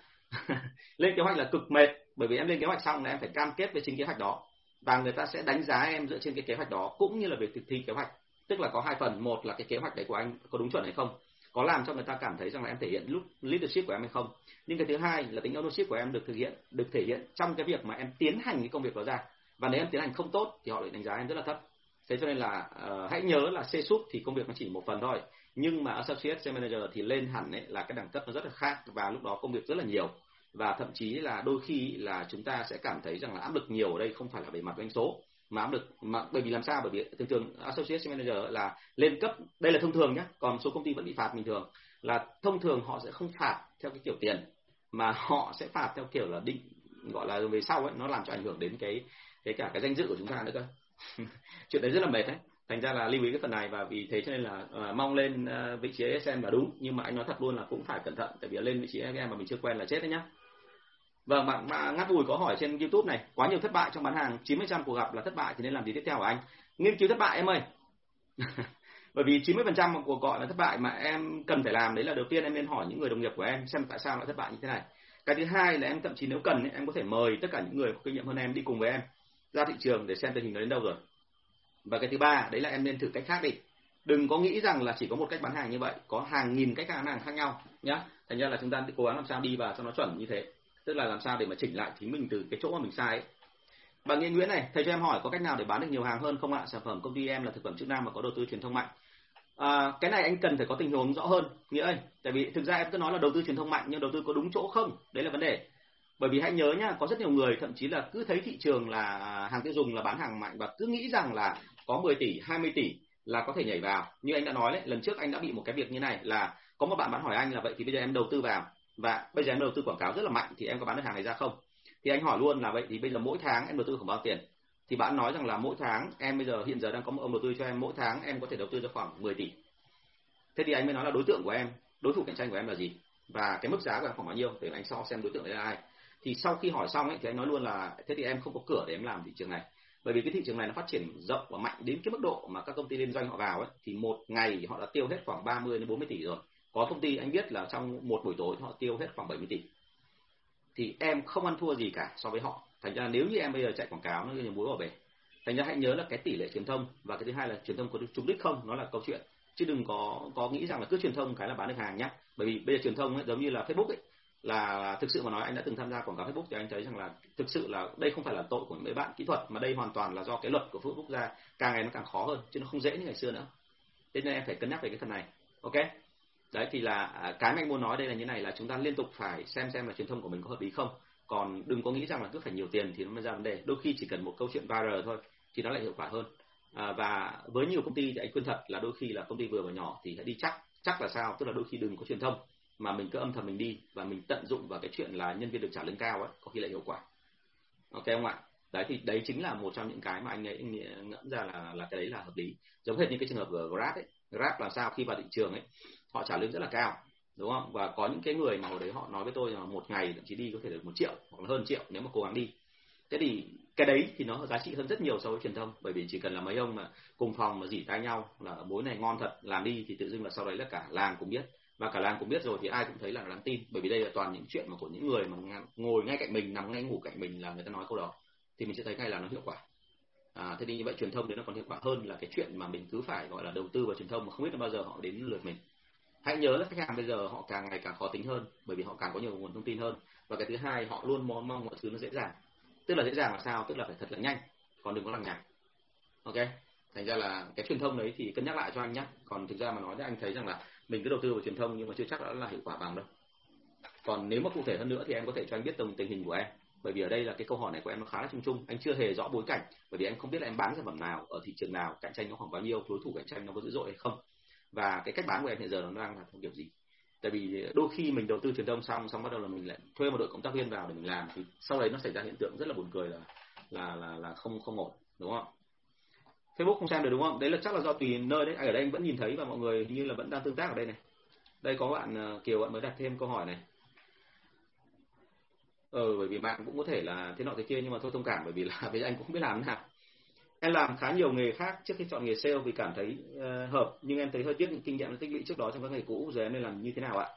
Lên kế hoạch là cực mệt, bởi vì em lên kế hoạch xong là em phải cam kết với chính kế hoạch đó. Và người ta sẽ đánh giá em dựa trên cái kế hoạch đó cũng như là việc thực thi kế hoạch. Tức là có hai phần, một là cái kế hoạch đấy của anh có đúng chuẩn hay không, có làm cho người ta cảm thấy rằng là em thể hiện leadership của em hay không. Nhưng cái thứ hai là tính ownership của em được thực hiện, được thể hiện trong cái việc mà em tiến hành cái công việc đó ra. Và nếu em tiến hành không tốt thì họ lại đánh giá em rất là thấp. Thế cho nên là uh, hãy nhớ là C-Sub thì công việc nó chỉ một phần thôi, nhưng mà Associate Sales Manager thì lên hẳn ấy là cái đẳng cấp nó rất là khác và lúc đó công việc rất là nhiều. Và thậm chí là đôi khi là chúng ta sẽ cảm thấy rằng là áp lực nhiều ở đây không phải là về mặt doanh số mà áp lực mà bởi vì làm sao bởi vì thường thường Associate Manager là lên cấp, đây là thông thường nhé, còn số công ty vẫn bị phạt bình thường là thông thường họ sẽ không phạt theo cái kiểu tiền mà họ sẽ phạt theo kiểu là định gọi là về sau ấy, nó làm cho ảnh hưởng đến cái cái cả cái danh dự của chúng ta nữa cơ. Chuyện đấy rất là mệt đấy. Thành ra là lưu ý cái phần này và vì thế cho nên là à, mong lên à, vị trí a ét em là đúng, nhưng mà anh nói thật luôn là cũng phải cẩn thận tại vì lên vị trí a ét em mà mình chưa quen là chết đấy nhá. Vâng, bạn, bạn Ngắt Vùi có hỏi trên YouTube này, quá nhiều thất bại trong bán hàng, chín mươi phần trăm cuộc gặp là thất bại thì nên làm gì tiếp theo hả anh? Nghiên cứu thất bại em ơi. Bởi vì chín mươi phần trăm cuộc gọi là thất bại mà em cần phải làm đấy là đầu tiên em nên hỏi những người đồng nghiệp của em xem tại sao lại thất bại như thế này. Cái thứ hai là em thậm chí nếu cần ấy, em có thể mời tất cả những người có kinh nghiệm hơn em đi cùng với em ra thị trường để xem tình hình nó đến đâu rồi. Và cái thứ ba đấy là em nên thử cách khác đi. Đừng có nghĩ rằng là chỉ có một cách bán hàng như vậy, có hàng nghìn cách bán hàng khác nhau nhá. Thành ra là chúng ta cố gắng làm sao đi vào cho nó chuẩn như thế. Tức là làm sao để mà chỉnh lại chính mình từ cái chỗ mà mình sai ấy. Bạn Nghiên Nguyễn này, thầy cho em hỏi có cách nào để bán được nhiều hàng hơn không ạ? Sản phẩm công ty em là thực phẩm chức năng và có đầu tư truyền thông mạnh. À, cái này anh cần phải có tình huống rõ hơn Nghĩa ơi. Tại vì thực ra em cứ nói là đầu tư truyền thông mạnh nhưng đầu tư có đúng chỗ không? Đấy là vấn đề. Bởi vì hãy nhớ nhá, có rất nhiều người thậm chí là cứ thấy thị trường là hàng tiêu dùng là bán hàng mạnh và cứ nghĩ rằng là có mười tỷ, hai mươi tỷ là có thể nhảy vào. Như anh đã nói đấy, lần trước anh đã bị một cái việc như này là có một bạn bán hỏi anh là vậy thì bây giờ em đầu tư vào và bây giờ em đầu tư quảng cáo rất là mạnh thì em có bán được hàng này ra không? Thì anh hỏi luôn là vậy thì bây giờ mỗi tháng em đầu tư khoảng bao tiền? Thì bạn nói rằng là mỗi tháng em bây giờ hiện giờ đang có một ông đầu tư cho em, mỗi tháng em có thể đầu tư ra khoảng mười tỷ. Thế thì anh mới nói là đối tượng của em, đối thủ cạnh tranh của em là gì và cái mức giá của em khoảng bao nhiêu để anh so xem đối tượng đấy là ai. Thì sau khi hỏi xong ấy thì anh nói luôn là thế thì em không có cửa để em làm thị trường này, bởi vì cái thị trường này nó phát triển rộng và mạnh đến cái mức độ mà các công ty liên doanh họ vào ấy thì một ngày họ đã tiêu hết khoảng ba mươi đến bốn mươi tỷ rồi. Có công ty anh biết là trong một buổi tối họ tiêu hết khoảng bảy mươi tỷ. Thì em không ăn thua gì cả so với họ. Thành ra nếu như em bây giờ chạy quảng cáo nó như muối bỏ bể. Thành ra hãy nhớ là cái tỷ lệ truyền thông và cái thứ hai là truyền thông có được trúng đích không, nó là câu chuyện. Chứ đừng có có nghĩ rằng là cứ truyền thông cái là bán được hàng nhá. Bởi vì bây giờ truyền thông ấy, giống như là Facebook ấy, là thực sự mà nói anh đã từng tham gia quảng cáo Facebook thì anh thấy rằng là thực sự là đây không phải là tội của mấy bạn kỹ thuật mà đây hoàn toàn là do cái luật của Facebook ra, càng ngày nó càng khó hơn chứ nó không dễ như ngày xưa nữa. Thế nên em phải cân nhắc về cái phần này. Ok. Đấy thì là cái mà anh muốn nói đây là như này, là chúng ta liên tục phải xem xem là truyền thông của mình có hợp lý không. Còn đừng có nghĩ rằng là cứ phải nhiều tiền thì nó mới ra vấn đề. Đôi khi chỉ cần một câu chuyện viral thôi thì nó lại hiệu quả hơn. À, và với nhiều công ty thì anh khuyên thật là đôi khi là công ty vừa và nhỏ thì hãy đi chắc. Chắc là sao? Tức là đôi khi đừng có truyền thông mà mình cứ âm thầm mình đi và mình tận dụng vào cái chuyện là nhân viên được trả lương cao ấy, có khi lại hiệu quả. Ok không ạ? Đấy thì đấy chính là một trong những cái mà anh ấy ngẫm ra là là cái đấy là hợp lý. Giống hệt như cái trường hợp của Grab ấy. Grab là sao? Khi vào thị trường ấy họ trả lương rất là cao, đúng không? Và có những cái người mà hồi đấy họ nói với tôi là một ngày thậm chí đi có thể được một triệu hoặc là hơn triệu nếu mà cố gắng đi. Thế thì cái đấy thì nó giá trị hơn rất nhiều so với truyền thông, bởi vì chỉ cần là mấy ông mà cùng phòng mà dỉ tai nhau là mối này ngon thật, làm đi thì tự dưng là sau đấy là cả làng cũng biết, và cả làng cũng biết rồi thì ai cũng thấy là đáng tin, bởi vì đây là toàn những chuyện mà của những người mà ngồi ngay cạnh mình, nằm ngay ngủ cạnh mình là người ta nói câu đó, thì mình sẽ thấy ngay là nó hiệu quả. À, thế thì như vậy truyền thông thì nó còn hiệu quả hơn là cái chuyện mà mình cứ phải gọi là đầu tư vào truyền thông mà không biết là bao giờ họ đến lượt mình. Hãy nhớ là khách hàng bây giờ họ càng ngày càng khó tính hơn, bởi vì họ càng có nhiều nguồn thông tin hơn, và cái thứ hai họ luôn mong mong mọi thứ nó dễ dàng. Tức là dễ dàng là sao? Tức là phải thật là nhanh, còn đừng có lằng nhằng. Ok, thành ra là cái truyền thông đấy thì cân nhắc lại cho anh nhé. Còn thực ra mà nói thì anh thấy rằng là mình cứ đầu tư vào truyền thông nhưng mà chưa chắc đã là hiệu quả bằng đâu. Còn nếu mà cụ thể hơn nữa thì em có thể cho anh biết tình hình của em, bởi vì ở đây là cái câu hỏi này của em nó khá là chung chung, anh chưa hề rõ bối cảnh, bởi vì anh không biết là em bán sản phẩm nào, ở thị trường nào, cạnh tranh nó khoảng bao nhiêu, đối thủ cạnh tranh nó có dữ dội hay không, và cái cách bán của em hiện giờ nó đang là theo kiểu gì. Tại vì đôi khi mình đầu tư truyền thông xong xong bắt đầu là mình lại thuê một đội cộng tác viên vào để mình làm, thì sau đấy nó xảy ra hiện tượng rất là buồn cười là là là, là không không ổn, đúng không? Facebook không xem được đúng không? Đấy là chắc là do tùy nơi đấy. Ở đây anh vẫn nhìn thấy và mọi người hình như là vẫn đang tương tác ở đây này. Đây có bạn Kiều, bạn mới đặt thêm câu hỏi này. Ừ, bởi vì bạn cũng có thể là thế nọ thế kia, nhưng mà thôi thông cảm, bởi vì là bây giờ anh cũng không biết làm thế nào. Em làm khá nhiều nghề khác trước khi chọn nghề sale vì cảm thấy uh, hợp, nhưng em thấy hơi tiếc những kinh nghiệm tích lũy trước đó trong các nghề cũ, rồi em nên làm như thế nào ạ?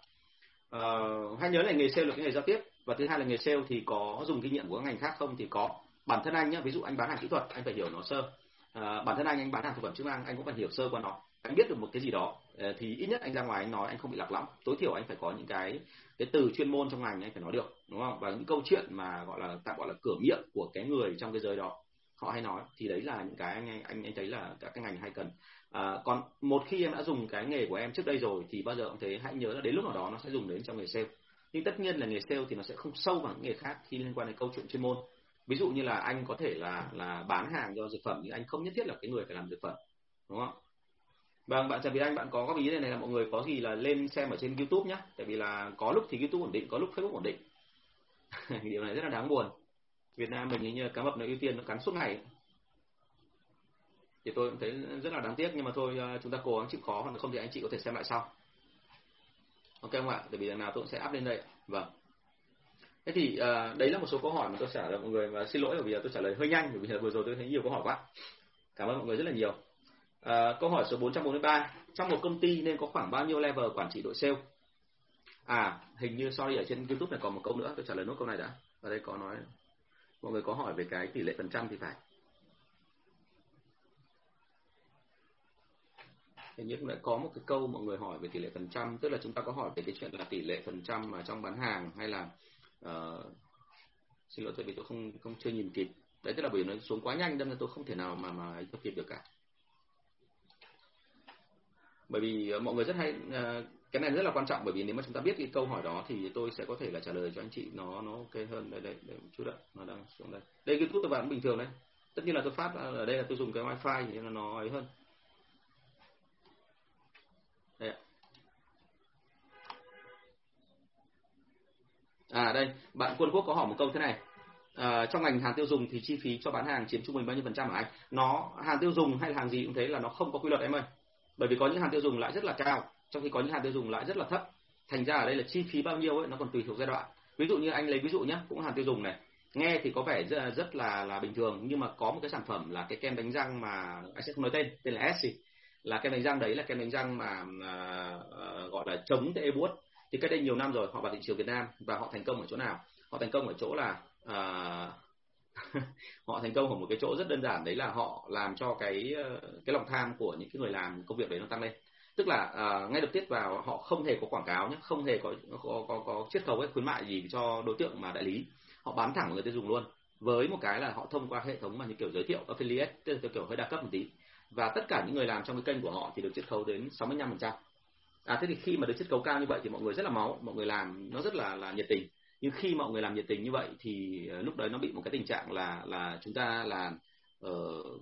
Uh, hãy nhớ là nghề sale là cái nghề giao tiếp, và thứ hai là nghề sale thì có dùng kinh nghiệm của các ngành khác không thì có. Bản thân anh nhé, ví dụ anh bán hàng kỹ thuật, anh phải hiểu nó sơ. Uh, bản thân anh anh bán hàng thực phẩm chức năng, anh cũng phải hiểu sơ qua nó. Anh biết được một cái gì đó uh, thì ít nhất anh ra ngoài anh nói anh không bị lạc lõng. Tối thiểu anh phải có những cái cái từ chuyên môn trong ngành anh phải nói được, đúng không? Và những câu chuyện mà gọi là tạm gọi là cửa miệng của cái người trong cái giới đó họ hay nói, thì đấy là những cái anh anh anh thấy là các cái ngành hay cần. À, còn một khi em đã dùng cái nghề của em trước đây rồi thì bao giờ cũng thế, hãy nhớ là đến lúc nào đó nó sẽ dùng đến trong nghề sale, nhưng tất nhiên là nghề sale thì nó sẽ không sâu bằng những nghề khác khi liên quan đến câu chuyện chuyên môn. Ví dụ như là anh có thể là là bán hàng cho dược phẩm nhưng anh không nhất thiết là cái người phải làm dược phẩm, đúng không? Vâng, bạn Trần Việt Anh, bạn có góp ý này, này là mọi người có gì là lên xem ở trên YouTube nhé, tại vì là có lúc thì YouTube ổn định, có lúc Facebook ổn định. Điều này rất là đáng buồn. Việt Nam mình hình như cá mập nó ưu tiên, nó cắn suốt ngày, thì tôi cũng thấy rất là đáng tiếc, nhưng mà thôi chúng ta cố gắng chịu khó, hoặc không thì anh chị có thể xem lại sau. Ok không ạ? Tại vì đằng nào tôi cũng sẽ up lên đây. Vâng. Thế thì uh, đấy là một số câu hỏi mà tôi trả lời mọi người, và xin lỗi vì tôi trả lời hơi nhanh, bởi vì vừa rồi tôi thấy nhiều câu hỏi quá. Cảm ơn mọi người rất là nhiều. Uh, câu hỏi số bốn trăm bốn mươi ba, trong một công ty nên có khoảng bao nhiêu level quản trị đội sale? À, hình như sorry ở trên YouTube này còn một câu nữa, tôi trả lời nốt câu này đã. Ở đây có nói mọi người có hỏi về cái tỷ lệ phần trăm thì phải. Hình như cũng đã có một cái câu mọi người hỏi về tỷ lệ phần trăm, tức là chúng ta có hỏi về cái chuyện là tỷ lệ phần trăm mà trong bán hàng hay là uh, xin lỗi tại vì tôi không không chưa nhìn kịp. Đấy tức là bởi nó xuống quá nhanh nên tôi không thể nào mà mà theo kịp được cả. Bởi vì uh, mọi người rất hay uh, cái này rất là quan trọng, bởi vì nếu mà chúng ta biết cái câu hỏi đó thì tôi sẽ có thể là trả lời cho anh chị nó nó ok hơn. Đây đây đây một chút ạ, nó đang xuống đây. Đây YouTube tôi bán bình thường đấy. Tất nhiên là tôi phát ở đây là tôi dùng cái wifi thì nó ấy hơn. Bạn Quân Quốc có hỏi một câu thế này: à, trong ngành hàng tiêu dùng thì chi phí cho bán hàng chiếm trung bình bao nhiêu phần trăm hả anh? Nó hàng tiêu dùng hay là hàng gì cũng thế là nó không có quy luật em ơi. Bởi vì có những hàng tiêu dùng lãi rất là cao, trong khi có những hàng tiêu dùng lãi rất là thấp. Thành ra ở đây là chi phí bao nhiêu ấy nó còn tùy thuộc giai đoạn. Ví dụ như anh lấy ví dụ nhé, cũng hàng tiêu dùng này. Nghe thì có vẻ rất, rất là là bình thường, nhưng mà có một cái sản phẩm là cái kem đánh răng mà anh sẽ không nói tên, tên là S gì. Là kem đánh răng đấy là kem đánh răng mà uh, gọi là chống tê buốt. Thì cách đây nhiều năm rồi họ vào thị trường Việt Nam và họ thành công ở chỗ nào? Họ thành công ở chỗ là uh, họ thành công ở một cái chỗ rất đơn giản, đấy là họ làm cho cái cái lòng tham của những cái người làm công việc đấy nó tăng lên. Tức là uh, ngay lập tiết vào họ không hề có quảng cáo nhé, không hề có có có, có chiết khấu hay khuyến mại gì cho đối tượng mà đại lý, họ bán thẳng vào người tiêu dùng luôn, với một cái là họ thông qua hệ thống mà như kiểu giới thiệu affiliate, tức là kiểu hơi đa cấp một tí, và tất cả những người làm trong cái kênh của họ thì được chiết khấu đến sáu mươi lăm phần trăm. À, thế thì khi mà được chiết khấu cao như vậy thì mọi người rất là máu, mọi người làm nó rất là là nhiệt tình. Nhưng khi mọi người làm nhiệt tình như vậy thì lúc đấy nó bị một cái tình trạng là là chúng ta là uh,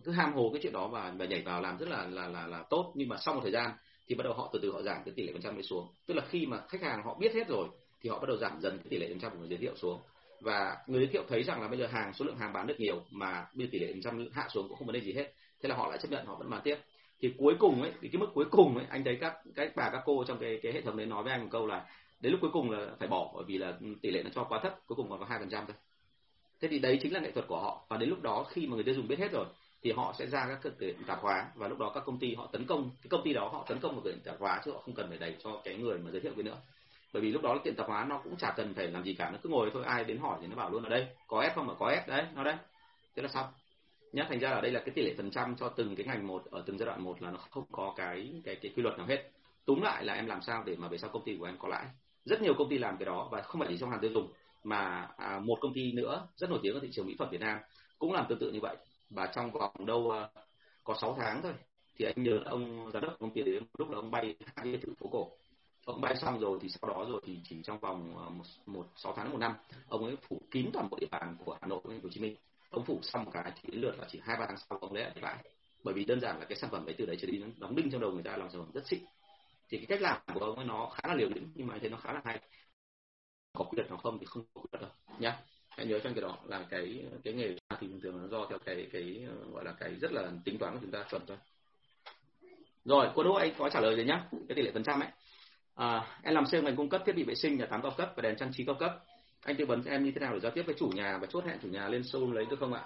cứ ham hồ cái chuyện đó và, và nhảy vào làm rất là là là là tốt, nhưng mà sau một thời gian thì bắt đầu họ từ từ họ giảm cái tỷ lệ phần trăm đấy xuống. Tức là khi mà khách hàng họ biết hết rồi thì họ bắt đầu giảm dần cái tỷ lệ phần trăm của người giới thiệu xuống, và người giới thiệu thấy rằng là bây giờ hàng số lượng hàng bán được nhiều mà bây giờ tỷ lệ phần trăm hạ xuống cũng không vấn đề gì hết, thế là họ lại chấp nhận, họ vẫn bán tiếp. Thì cuối cùng ấy, thì cái mức cuối cùng ấy, anh thấy các các bà các cô trong cái cái hệ thống đấy nói với anh một câu là đến lúc cuối cùng là phải bỏ, bởi vì là tỷ lệ nó cho quá thấp, cuối cùng còn có hai phần trăm thôi. Thế thì đấy chính là nghệ thuật của họ, và đến lúc đó khi mà người tiêu dùng biết hết rồi thì họ sẽ ra các cửa tiệm tạp hóa, và lúc đó các công ty họ tấn công cái công ty đó, họ tấn công vào cửa tiệm tạp hóa chứ họ không cần phải đẩy cho cái người mà giới thiệu cái nữa. Bởi vì lúc đó tiệm tạp hóa nó cũng chả cần phải làm gì cả, nó cứ ngồi thôi, ai đến hỏi thì nó bảo luôn ở đây có ép không, mà có ép đấy, nó đấy, thế là xong nhá. Thành ra là đây là cái tỷ lệ phần trăm cho từng cái ngành một ở từng giai đoạn một là nó không có cái cái cái quy luật nào hết. Túm lại là em làm sao để mà về sau công ty của em có lãi. Rất nhiều công ty làm cái đó, và không phải chỉ trong hàng tiêu dùng mà à, một công ty nữa rất nổi tiếng ở thị trường mỹ phẩm Việt Nam cũng làm tương tự như vậy, và trong vòng đâu à, có sáu tháng thôi thì anh nhớ là ông giám đốc công ty đến lúc là ông bay hai cái thử phố cổ, ông bay xong rồi thì sau đó rồi thì chỉ trong vòng một, một sáu tháng đến một năm ông ấy phủ kín toàn bộ địa bàn của Hà Nội, Hồ Chí Minh, ông phủ xong một cái thì đến lượt là chỉ hai ba tháng sau ông lấy lại, bởi vì đơn giản là cái sản phẩm đấy từ đấy trở đi nó đóng đinh trong đầu người ta, làm sản phẩm rất xịn. Thì cái cách làm của ông ấy nó khá là liều lĩnh nhưng mà anh thấy nó khá là hay. Có quy luật nào không thì không có quy luật đâu nhá. Hãy nhớ trong cái đó là cái cái nghề thì thường thường nó do theo cái cái gọi là cái rất là tính toán của chúng ta chuẩn thôi. Rồi, cô Đỗ anh có trả lời rồi nhá, cái tỷ lệ phần trăm ấy. À, em làm sale ngành cung cấp thiết bị vệ sinh, nhà tắm cao cấp và đèn trang trí cao cấp. Anh tư vấn em như thế nào để giao tiếp với chủ nhà và chốt hẹn chủ nhà lên showroom lấy được không ạ?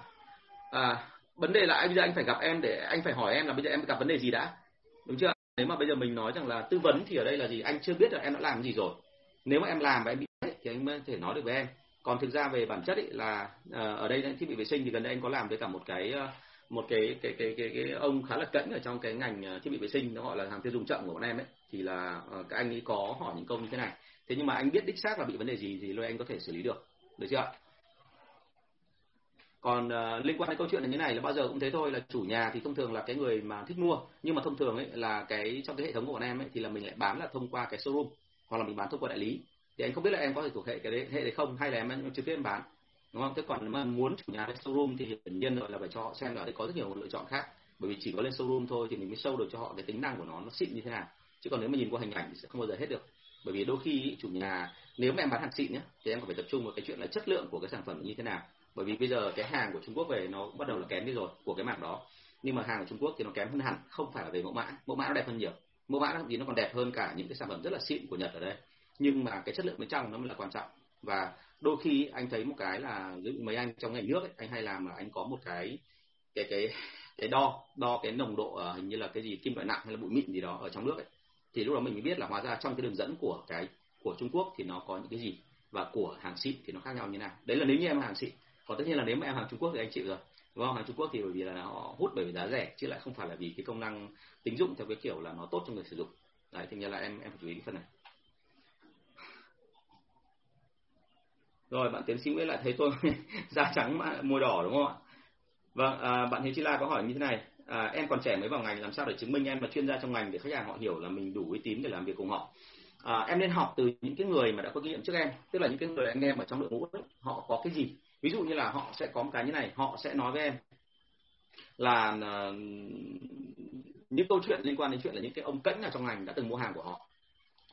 À, vấn đề là anh bây giờ anh phải gặp em, để anh phải hỏi em là bây giờ em gặp vấn đề gì đã, đúng chưa? Nếu mà bây giờ mình nói rằng là tư vấn thì ở đây là gì, anh chưa biết là em đã làm gì rồi. Nếu mà em làm và em bị ấy, thì anh mới thể nói được với em. Còn thực ra về bản chất ấy là ở đây thiết bị vệ sinh thì gần đây anh có làm với cả một cái một cái cái cái cái, cái ông khá là cẩn ở trong cái ngành thiết bị vệ sinh, nó gọi là hàng tiêu dùng chậm của bọn em ấy, thì là các anh ấy có hỏi những câu như thế này. Thế nhưng mà anh biết đích xác là bị vấn đề gì thì rồi anh có thể xử lý được, được chưa ạ? Còn uh, liên quan đến câu chuyện là như này, là bao giờ cũng thế thôi, là chủ nhà thì thông thường là cái người mà thích mua, nhưng mà thông thường ấy là cái trong cái hệ thống của bọn em ấy thì là mình lại bán là thông qua cái showroom hoặc là mình bán thông qua đại lý. Thì anh không biết là em có thể thuộc hệ cái đấy, hệ đấy không, hay là em trực tiếp em bán, đúng không? Thế còn mà muốn chủ nhà lên showroom thì hiển nhiên rồi là phải cho họ xem là có rất nhiều lựa chọn khác, bởi vì chỉ có lên showroom thôi thì mình mới show được cho họ cái tính năng của nó nó xịn như thế nào, chứ còn nếu mà nhìn qua hình ảnh thì sẽ không bao giờ hết được. Bởi vì đôi khi chủ nhà, nếu mà em bán hàng xịn nhé, thì em còn phải tập trung vào cái chuyện là chất lượng của cái sản phẩm như thế nào. Bởi vì bây giờ cái hàng của Trung Quốc về nó bắt đầu là kém đi rồi của cái mảng đó, nhưng mà hàng của Trung Quốc thì nó kém hơn hẳn, không phải là về mẫu mã, mẫu mã nó đẹp hơn nhiều, mẫu mã thì nó còn đẹp hơn cả những cái sản phẩm rất là xịn của Nhật ở đây, nhưng mà cái chất lượng bên trong nó mới là quan trọng. Và đôi khi anh thấy một cái là mấy anh trong ngành nước ấy, anh hay làm là anh có một cái cái cái cái đo đo cái nồng độ hình như là cái gì kim loại nặng hay là bụi mịn gì đó ở trong nước ấy, thì lúc đó mình mới biết là hóa ra trong cái đường dẫn của cái của Trung Quốc thì nó có những cái gì và của hàng xịn thì nó khác nhau như nào. Đấy là nếu như em hàng xịn. Còn tất nhiên là nếu mà em hàng Trung Quốc thì anh chịu rồi, đúng không? Hàng Trung Quốc thì bởi vì là họ hút bởi vì giá rẻ, chứ lại không phải là vì cái công năng tính dụng theo cái kiểu là nó tốt cho người sử dụng. Đấy, thì như là em em phải chú ý cái phần này. Rồi, bạn tiến sĩ Nguyễn lại thấy tôi da trắng môi đỏ đúng không ạ? Vâng, à, bạn Hiền Chi La có hỏi như thế này, à, em còn trẻ mới vào ngành, làm sao để chứng minh em là chuyên gia trong ngành để khách hàng họ hiểu là mình đủ uy tín để làm việc cùng họ? À, em nên học từ những cái người mà đã có kinh nghiệm trước em, tức là những cái người anh em ở trong đội ngũ ấy, họ có cái gì. Ví dụ như là họ sẽ có một cái như này, họ sẽ nói với em là uh, những câu chuyện liên quan đến chuyện là những cái ông cẫn ở trong ngành đã từng mua hàng của họ.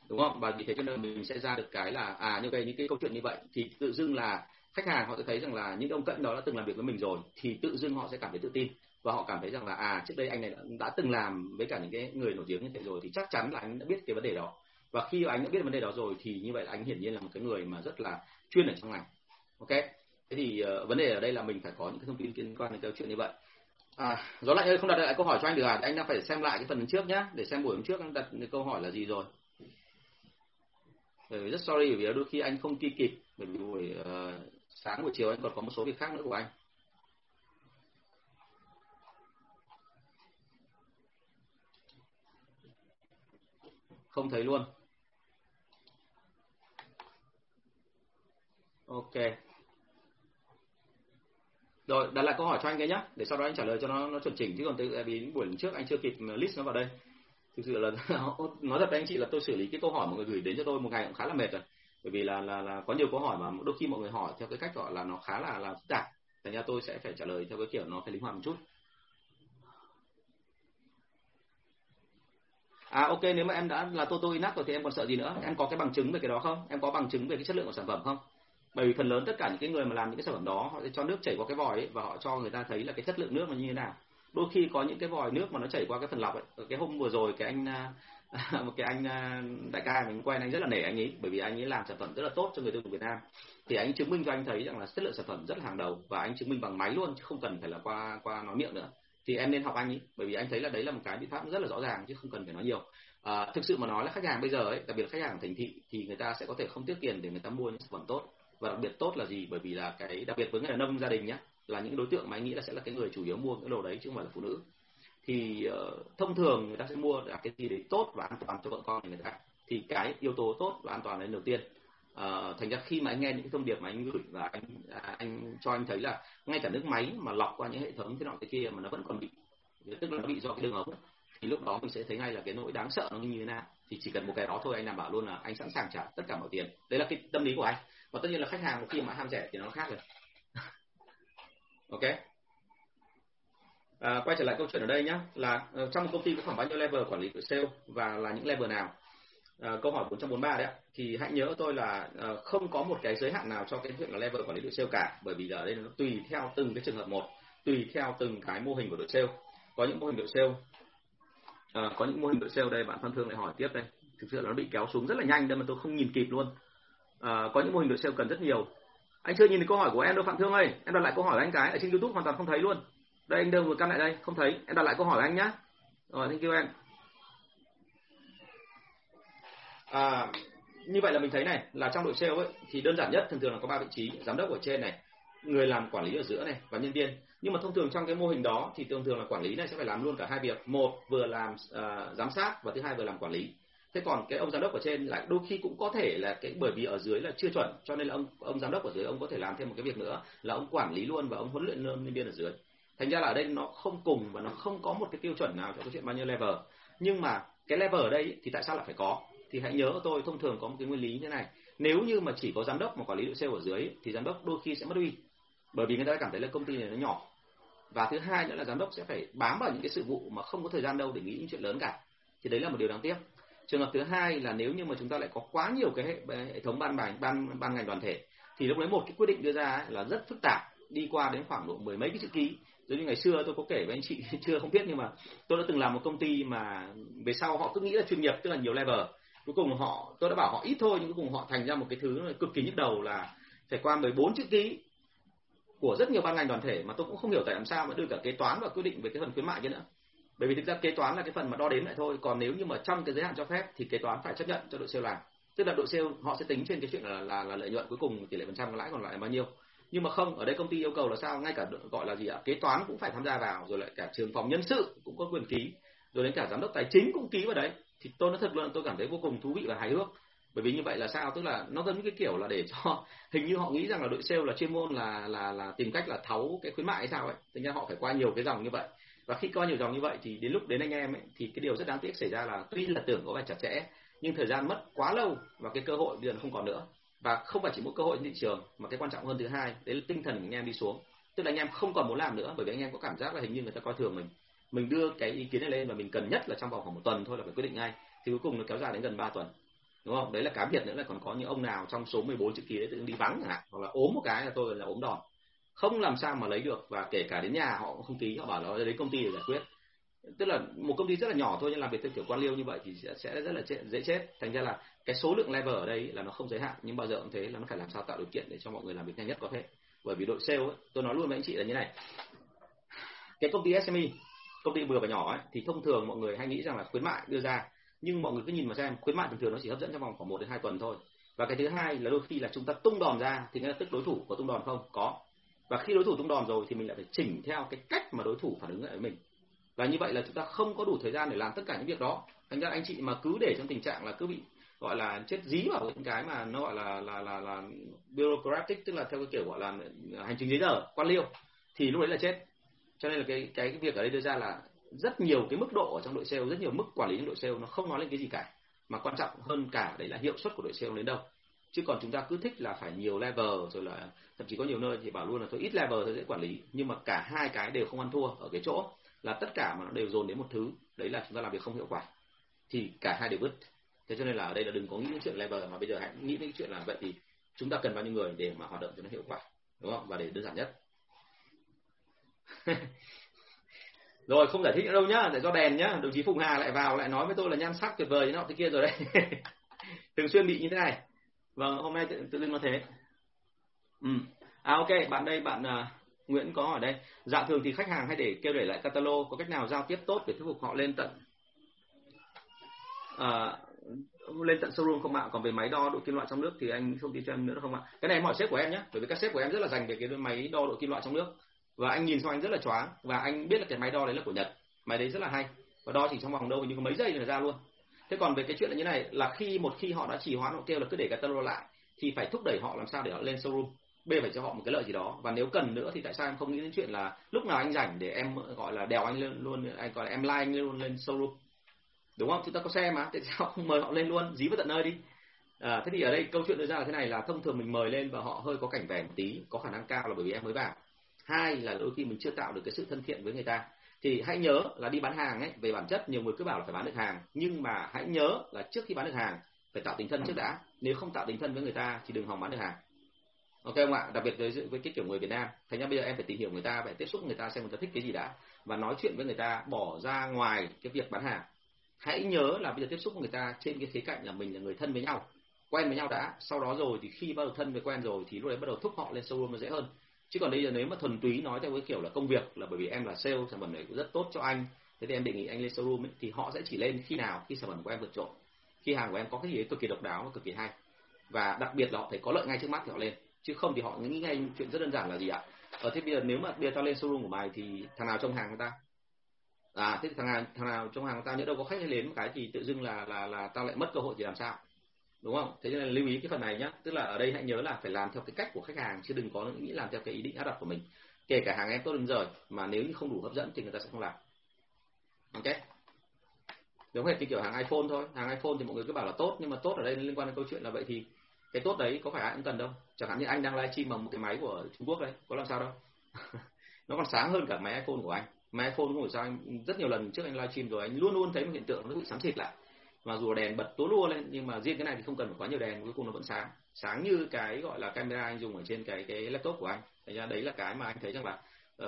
đúng không? Và vì thế cho nên mình sẽ ra được cái là à như vậy, những cái câu chuyện như vậy thì tự dưng là khách hàng họ sẽ thấy rằng là những ông cận đó đã từng làm việc với mình rồi, thì tự dưng họ sẽ cảm thấy tự tin và họ cảm thấy rằng là à trước đây anh này đã, đã từng làm với cả những cái người nổi tiếng như thế rồi, thì chắc chắn là anh đã biết cái vấn đề đó, và khi anh đã biết vấn đề đó rồi thì như vậy là anh hiển nhiên là một cái người mà rất là chuyên ở trong ngành. Ok, thế thì uh, vấn đề ở đây là mình phải có những cái thông tin liên quan đến câu chuyện như vậy. À, Gió Lạnh ơi, không đặt lại câu hỏi cho anh được à? Anh đang phải xem lại cái phần trước nhá, để xem buổi hôm trước anh đặt câu hỏi là gì rồi. Rất sorry vì đôi khi anh không kịp kịp, bởi vì buổi uh, sáng buổi chiều anh còn có một số việc khác nữa của anh. Không thấy luôn. Ok. Rồi, đặt lại câu hỏi cho anh cái nhé, để sau đó anh trả lời cho nó, nó chuẩn chỉnh, chứ còn tại vì buổi trước anh chưa kịp list nó vào đây. Thực sự là nói thật với anh chị là tôi xử lý cái câu hỏi mọi người gửi đến cho tôi một ngày cũng khá là mệt rồi, bởi vì là, là, là có nhiều câu hỏi mà đôi khi mọi người hỏi theo cái cách gọi là nó khá là là phức tạp, thành ra tôi sẽ phải trả lời theo cái kiểu nó phải linh hoạt một chút. À ok, nếu mà em đã là Toto Inac rồi thì em còn sợ gì nữa? Em có cái bằng chứng về cái đó không? Em có bằng chứng về cái chất lượng của sản phẩm không? Bởi vì phần lớn tất cả những cái người mà làm những cái sản phẩm đó họ sẽ cho nước chảy qua cái vòi ấy, và họ cho người ta thấy là cái chất lượng nước nó như thế nào. Đôi khi có những cái vòi nước mà nó chảy qua cái phần lọc ấy. Cái hôm vừa rồi cái anh một cái anh đại ca mình quen, anh rất là nể anh ấy, bởi vì anh ấy làm sản phẩm rất là tốt cho người tiêu dùng Việt Nam, thì anh chứng minh cho anh thấy rằng là chất lượng sản phẩm rất là hàng đầu, và anh chứng minh bằng máy luôn chứ không cần phải là qua qua nói miệng nữa. Thì em nên học anh ấy, bởi vì anh thấy là đấy là một cái biện pháp rất là rõ ràng chứ không cần phải nói nhiều. À, thực sự mà nói là khách hàng bây giờ ấy, đặc biệt là khách hàng ở thành thị, thì người ta sẽ có thể không tiếc tiền để người ta mua những sản phẩm tốt. Và đặc biệt tốt là gì? Bởi vì là cái đặc biệt với người đàn ông gia đình nhé, là những đối tượng mà anh nghĩ là sẽ là cái người chủ yếu mua những đồ đấy chứ không phải là phụ nữ. Thì uh, thông thường người ta sẽ mua là cái gì đấy tốt và an toàn cho vợ con người ta. Thì cái yếu tố tốt và an toàn là đầu tiên. Uh, thành ra khi mà anh nghe những thông điệp mà anh gửi và anh anh cho anh thấy là ngay cả nước máy mà lọc qua những hệ thống thế nọ thế kia mà nó vẫn còn bị, tức là nó bị do cái đường ống, thì lúc đó mình sẽ thấy ngay là cái nỗi đáng sợ nó như thế nào. Thì chỉ cần một cái đó thôi, anh đảm bảo luôn là anh sẵn sàng trả tất cả mọi tiền. Đấy là cái tâm lý của anh. Và tất nhiên là khách hàng một khi mà ham rẻ thì nó khác rồi. Ok. À, quay trở lại câu chuyện ở đây nhé, là trong một công ty có khoảng bao nhiêu level quản lý của sale và là những level nào? À, câu hỏi bốn bốn ba đấy ạ. Thì hãy nhớ tôi là à, không có một cái giới hạn nào cho cái chuyện là level quản lý đội sale cả, bởi vì ở đây nó tùy theo từng cái trường hợp một, tùy theo từng cái mô hình của đội sale. Có những mô hình đội sale, à, có những mô hình đội sale đây bạn Phan Thương lại hỏi tiếp đây. Thực sự là nó bị kéo xuống rất là nhanh nên mà tôi không nhìn kịp luôn. À, có những mô hình đội sale cần rất nhiều. Anh chưa nhìn thấy câu hỏi của em đâu Phạm Thương ơi, em đặt lại câu hỏi của anh cái, ở trên YouTube hoàn toàn không thấy luôn. Đây anh đưa một cam lại đây, không thấy, em đặt lại câu hỏi của anh nhá. Rồi, thank you em. À, như vậy là mình thấy này, là trong đội sale ấy, thì đơn giản nhất thường thường là có ba vị trí: giám đốc ở trên này, người làm quản lý ở giữa này, và nhân viên. Nhưng mà thông thường trong cái mô hình đó thì thường thường là quản lý này sẽ phải làm luôn cả hai việc, một vừa làm uh, giám sát và thứ hai vừa làm quản lý. Thế còn cái ông giám đốc ở trên lại đôi khi cũng có thể là cái bởi vì ở dưới là chưa chuẩn, cho nên là ông ông giám đốc ở dưới ông có thể làm thêm một cái việc nữa là ông quản lý luôn và ông huấn luyện luôn nhân viên ở dưới. Thành ra là ở đây nó không cùng và nó không có một cái tiêu chuẩn nào cho cái chuyện bao nhiêu level. Nhưng mà cái level ở đây thì tại sao lại phải có? Thì hãy nhớ tôi thông thường có một cái nguyên lý như thế này: nếu như mà chỉ có giám đốc mà quản lý đội sale ở dưới thì giám đốc đôi khi sẽ mất uy, bởi vì người ta cảm thấy là công ty này nó nhỏ. Và thứ hai nữa là giám đốc sẽ phải bám vào những cái sự vụ mà không có thời gian đâu để nghĩ những chuyện lớn cả, thì đấy là một điều đáng tiếc. Trường hợp thứ hai là nếu như mà chúng ta lại có quá nhiều cái hệ, hệ thống ban ngành ban ban ngành đoàn thể, thì lúc đấy một cái quyết định đưa ra ấy là rất phức tạp, đi qua đến khoảng độ mười mấy cái chữ ký. Giống như ngày xưa tôi có kể với anh chị chưa không biết, nhưng mà tôi đã từng làm một công ty mà về sau họ cứ nghĩ là chuyên nghiệp tức là nhiều level. Cuối cùng họ, tôi đã bảo họ ít thôi, nhưng cuối cùng họ thành ra một cái thứ cực kỳ nhức đầu là phải qua mười bốn chữ ký của rất nhiều ban ngành đoàn thể, mà tôi cũng không hiểu tại làm sao mà đưa cả kế toán và quyết định về cái phần khuyến mại kia nữa. Bởi vì thực ra kế toán là cái phần mà đo đếm lại thôi, còn nếu như mà trong cái giới hạn cho phép thì kế toán phải chấp nhận cho đội sale làm. Tức là đội sale họ sẽ tính trên cái chuyện là là, là lợi nhuận cuối cùng, tỷ lệ phần trăm lãi còn lại là bao nhiêu. Nhưng mà không, ở đây công ty yêu cầu là sao, ngay cả gọi là gì ạ, kế toán cũng phải tham gia vào, rồi lại cả trưởng phòng nhân sự cũng có quyền ký, rồi đến cả giám đốc tài chính cũng ký vào đấy. Thì tôi nói thật luôn, tôi cảm thấy vô cùng thú vị và hài hước. Bởi vì như vậy là sao, tức là nó giống như cái kiểu là để cho hình như họ nghĩ rằng là đội sale là chuyên môn là là là tìm cách là tháo cái khuyến mại hay sao ấy, thành ra họ phải qua nhiều cái dòng như vậy. Và khi qua nhiều dòng như vậy thì đến lúc đến anh em ấy thì cái điều rất đáng tiếc xảy ra là tuy là tưởng có vẻ chặt chẽ nhưng thời gian mất quá lâu và cái cơ hội bây giờ nó không còn nữa. Và không phải chỉ một cơ hội trên thị trường mà cái quan trọng hơn thứ hai đấy là tinh thần của anh em đi xuống, tức là anh em không còn muốn làm nữa, bởi vì anh em có cảm giác là hình như người ta coi thường mình. Mình đưa cái ý kiến này lên và mình cần nhất là trong vòng khoảng một tuần thôi là phải quyết định ngay, thì cuối cùng nó kéo dài đến gần ba tuần. đúng không? Đấy là cá biệt nữa, là còn có những ông nào trong số mười bốn chữ ký đấy tự đi vắng chẳng hạn, hoặc là ốm một cái là tôi là ốm đòn, không làm sao mà lấy được, và kể cả đến nhà họ cũng không ký, họ bảo là đến công ty để giải quyết. Tức là một công ty rất là nhỏ thôi nhưng làm việc theo kiểu quan liêu như vậy thì sẽ rất là dễ chết. Thành ra là cái số lượng level ở đây là nó không giới hạn, nhưng bao giờ cũng thế, là nó phải làm sao tạo điều kiện để cho mọi người làm việc nhanh nhất có thể. Bởi vì đội sale ấy, tôi nói luôn với anh chị là như này, cái công ty ét em e, công ty vừa và nhỏ ấy, thì thông thường mọi người hay nghĩ rằng là khuyến mại đưa ra, nhưng mọi người cứ nhìn mà xem, khuyến mại thường thường nó chỉ hấp dẫn trong vòng khoảng một đến hai tuần thôi. Và cái thứ hai là đôi khi là chúng ta tung đòn ra thì ngay lập tức đối thủ có tung đòn không? Có. Và khi đối thủ tung đòn rồi thì mình lại phải chỉnh theo cái cách mà đối thủ phản ứng lại với mình. Và như vậy là chúng ta không có đủ thời gian để làm tất cả những việc đó. Thành ra anh chị mà cứ để trong tình trạng là cứ bị gọi là chết dí vào những cái mà nó gọi là là là là bureaucratic, tức là theo cái kiểu gọi là hành chính giấy tờ, quan liêu, thì lúc đấy là chết. Cho nên là cái cái cái việc ở đây đưa ra là rất nhiều cái mức độ ở trong đội sale, rất nhiều mức quản lý trong đội sale, nó không nói lên cái gì cả, mà quan trọng hơn cả đấy là hiệu suất của đội sale đến đâu. Chứ còn chúng ta cứ thích là phải nhiều level, rồi là thậm chí có nhiều nơi thì bảo luôn là tôi ít level tôi dễ quản lý, nhưng mà cả hai cái đều không ăn thua ở cái chỗ là tất cả mà nó đều dồn đến một thứ, đấy là chúng ta làm việc không hiệu quả, thì cả hai đều vứt. Thế cho nên là ở đây là đừng có nghĩ đến chuyện level, mà bây giờ hãy nghĩ đến chuyện là vậy thì chúng ta cần bao nhiêu người để mà hoạt động cho nó hiệu quả, đúng không, và để đơn giản nhất. Rồi, không giải thích nữa đâu nhá, để do đèn nhá, đồng chí Phùng Hà lại vào lại nói với tôi là nhan sắc tuyệt vời thế nọ thế kia rồi đấy. Thường xuyên bị như thế này. Vâng, hôm nay tự, tự dưng nó thế. Ừ. À ok, bạn đây, bạn uh, Nguyễn có hỏi đây. Dạ thường thì khách hàng hay để kêu để lại catalog, có cách nào giao tiếp tốt để thuyết phục họ lên tận uh, lên tận showroom không ạ? Còn về máy đo độ kim loại trong nước thì anh không tin cho em nữa không ạ? Cái này em hỏi sếp của em nhé, bởi vì các sếp của em rất là dành về cái máy đo độ kim loại trong nước. Và anh nhìn xong anh rất là choáng, và anh biết là cái máy đo đấy là của Nhật, máy đấy rất là hay, và đo chỉ trong vòng đâu như có mấy giây là ra luôn. Thế còn về cái chuyện là như này, là khi một khi họ đã chỉ hoãn, họ kêu là cứ để catalog lại, thì phải thúc đẩy họ làm sao để họ lên showroom, b phải cho họ một cái lợi gì đó. Và nếu cần nữa thì tại sao em không nghĩ đến chuyện là lúc nào anh rảnh để em gọi là đèo anh lên luôn, anh gọi là em like anh luôn lên showroom, đúng không? Chúng ta có xe mà, tại sao không mời họ lên luôn, dí vào tận nơi đi. À, thế thì ở đây câu chuyện đưa ra là thế này, là thông thường mình mời lên và họ hơi có cảnh vẻ một tí, có khả năng cao là bởi vì em mới vào. Hai là đôi khi mình chưa tạo được cái sự thân thiện với người ta. Thì hãy nhớ là đi bán hàng ấy, về bản chất nhiều người cứ bảo là phải bán được hàng, nhưng mà hãy nhớ là trước khi bán được hàng phải tạo tình thân trước đã. Nếu không tạo tình thân với người ta thì đừng hòng bán được hàng, ok không ạ? Đặc biệt với, với cái kiểu người Việt Nam. Thành ra bây giờ em phải tìm hiểu người ta, phải tiếp xúc người ta, xem người ta thích cái gì đã, và nói chuyện với người ta, bỏ ra ngoài cái việc bán hàng. Hãy nhớ là bây giờ tiếp xúc với người ta trên cái khía cạnh là mình là người thân với nhau, quen với nhau đã. Sau đó rồi thì khi bắt đầu thân với quen rồi thì lúc đấy bắt đầu thúc họ lên showroom nó dễ hơn. Chứ còn đây là nếu mà thuần túy nói theo cái kiểu là công việc, là bởi vì em là sale, sản phẩm này cũng rất tốt cho anh, thế thì em đề nghị anh lên showroom ấy, thì họ sẽ chỉ lên khi nào? Khi sản phẩm của em vượt trội, khi hàng của em có cái gì cực kỳ độc đáo và cực kỳ hay, và đặc biệt là họ thấy có lợi ngay trước mắt thì họ lên. Chứ không thì họ nghĩ ngay chuyện rất đơn giản là gì ạ? Ở thế bây giờ nếu mà bây giờ tao lên showroom của mày thì thằng nào trong hàng của tao? À thế thì thằng nào, thằng nào trong hàng của tao, nhỡ đâu có khách hay đến một cái thì tự dưng là là là tao lại mất cơ hội thì làm sao? Đúng không? Thế nên là lưu ý cái phần này nhé. Tức là ở đây hãy nhớ là phải làm theo cái cách của khách hàng, chứ đừng có nghĩ làm theo cái ý định áp đặt của mình. Kể cả hàng em tốt đến rồi mà nếu như không đủ hấp dẫn thì người ta sẽ không làm. Ok? Đúng hệt cái kiểu hàng iPhone thôi. Hàng iPhone thì mọi người cứ bảo là tốt, nhưng mà tốt ở đây liên quan đến câu chuyện là vậy thì cái tốt đấy có phải ai cũng cần đâu. Chẳng hạn như anh đang livestream bằng một cái máy của Trung Quốc đấy, có làm sao đâu. Nó còn sáng hơn cả máy iPhone của anh. Máy iPhone không phải sao, anh rất nhiều lần trước anh livestream rồi anh luôn luôn thấy một hiện tượng nó bị xám xịt lại. Mà dù đèn bật tối lua lên, nhưng mà riêng cái này thì không cần phải quá nhiều đèn, cuối cùng nó vẫn sáng, sáng như cái gọi là camera anh dùng ở trên cái cái laptop của anh. Thế ra đấy là cái mà anh thấy rằng là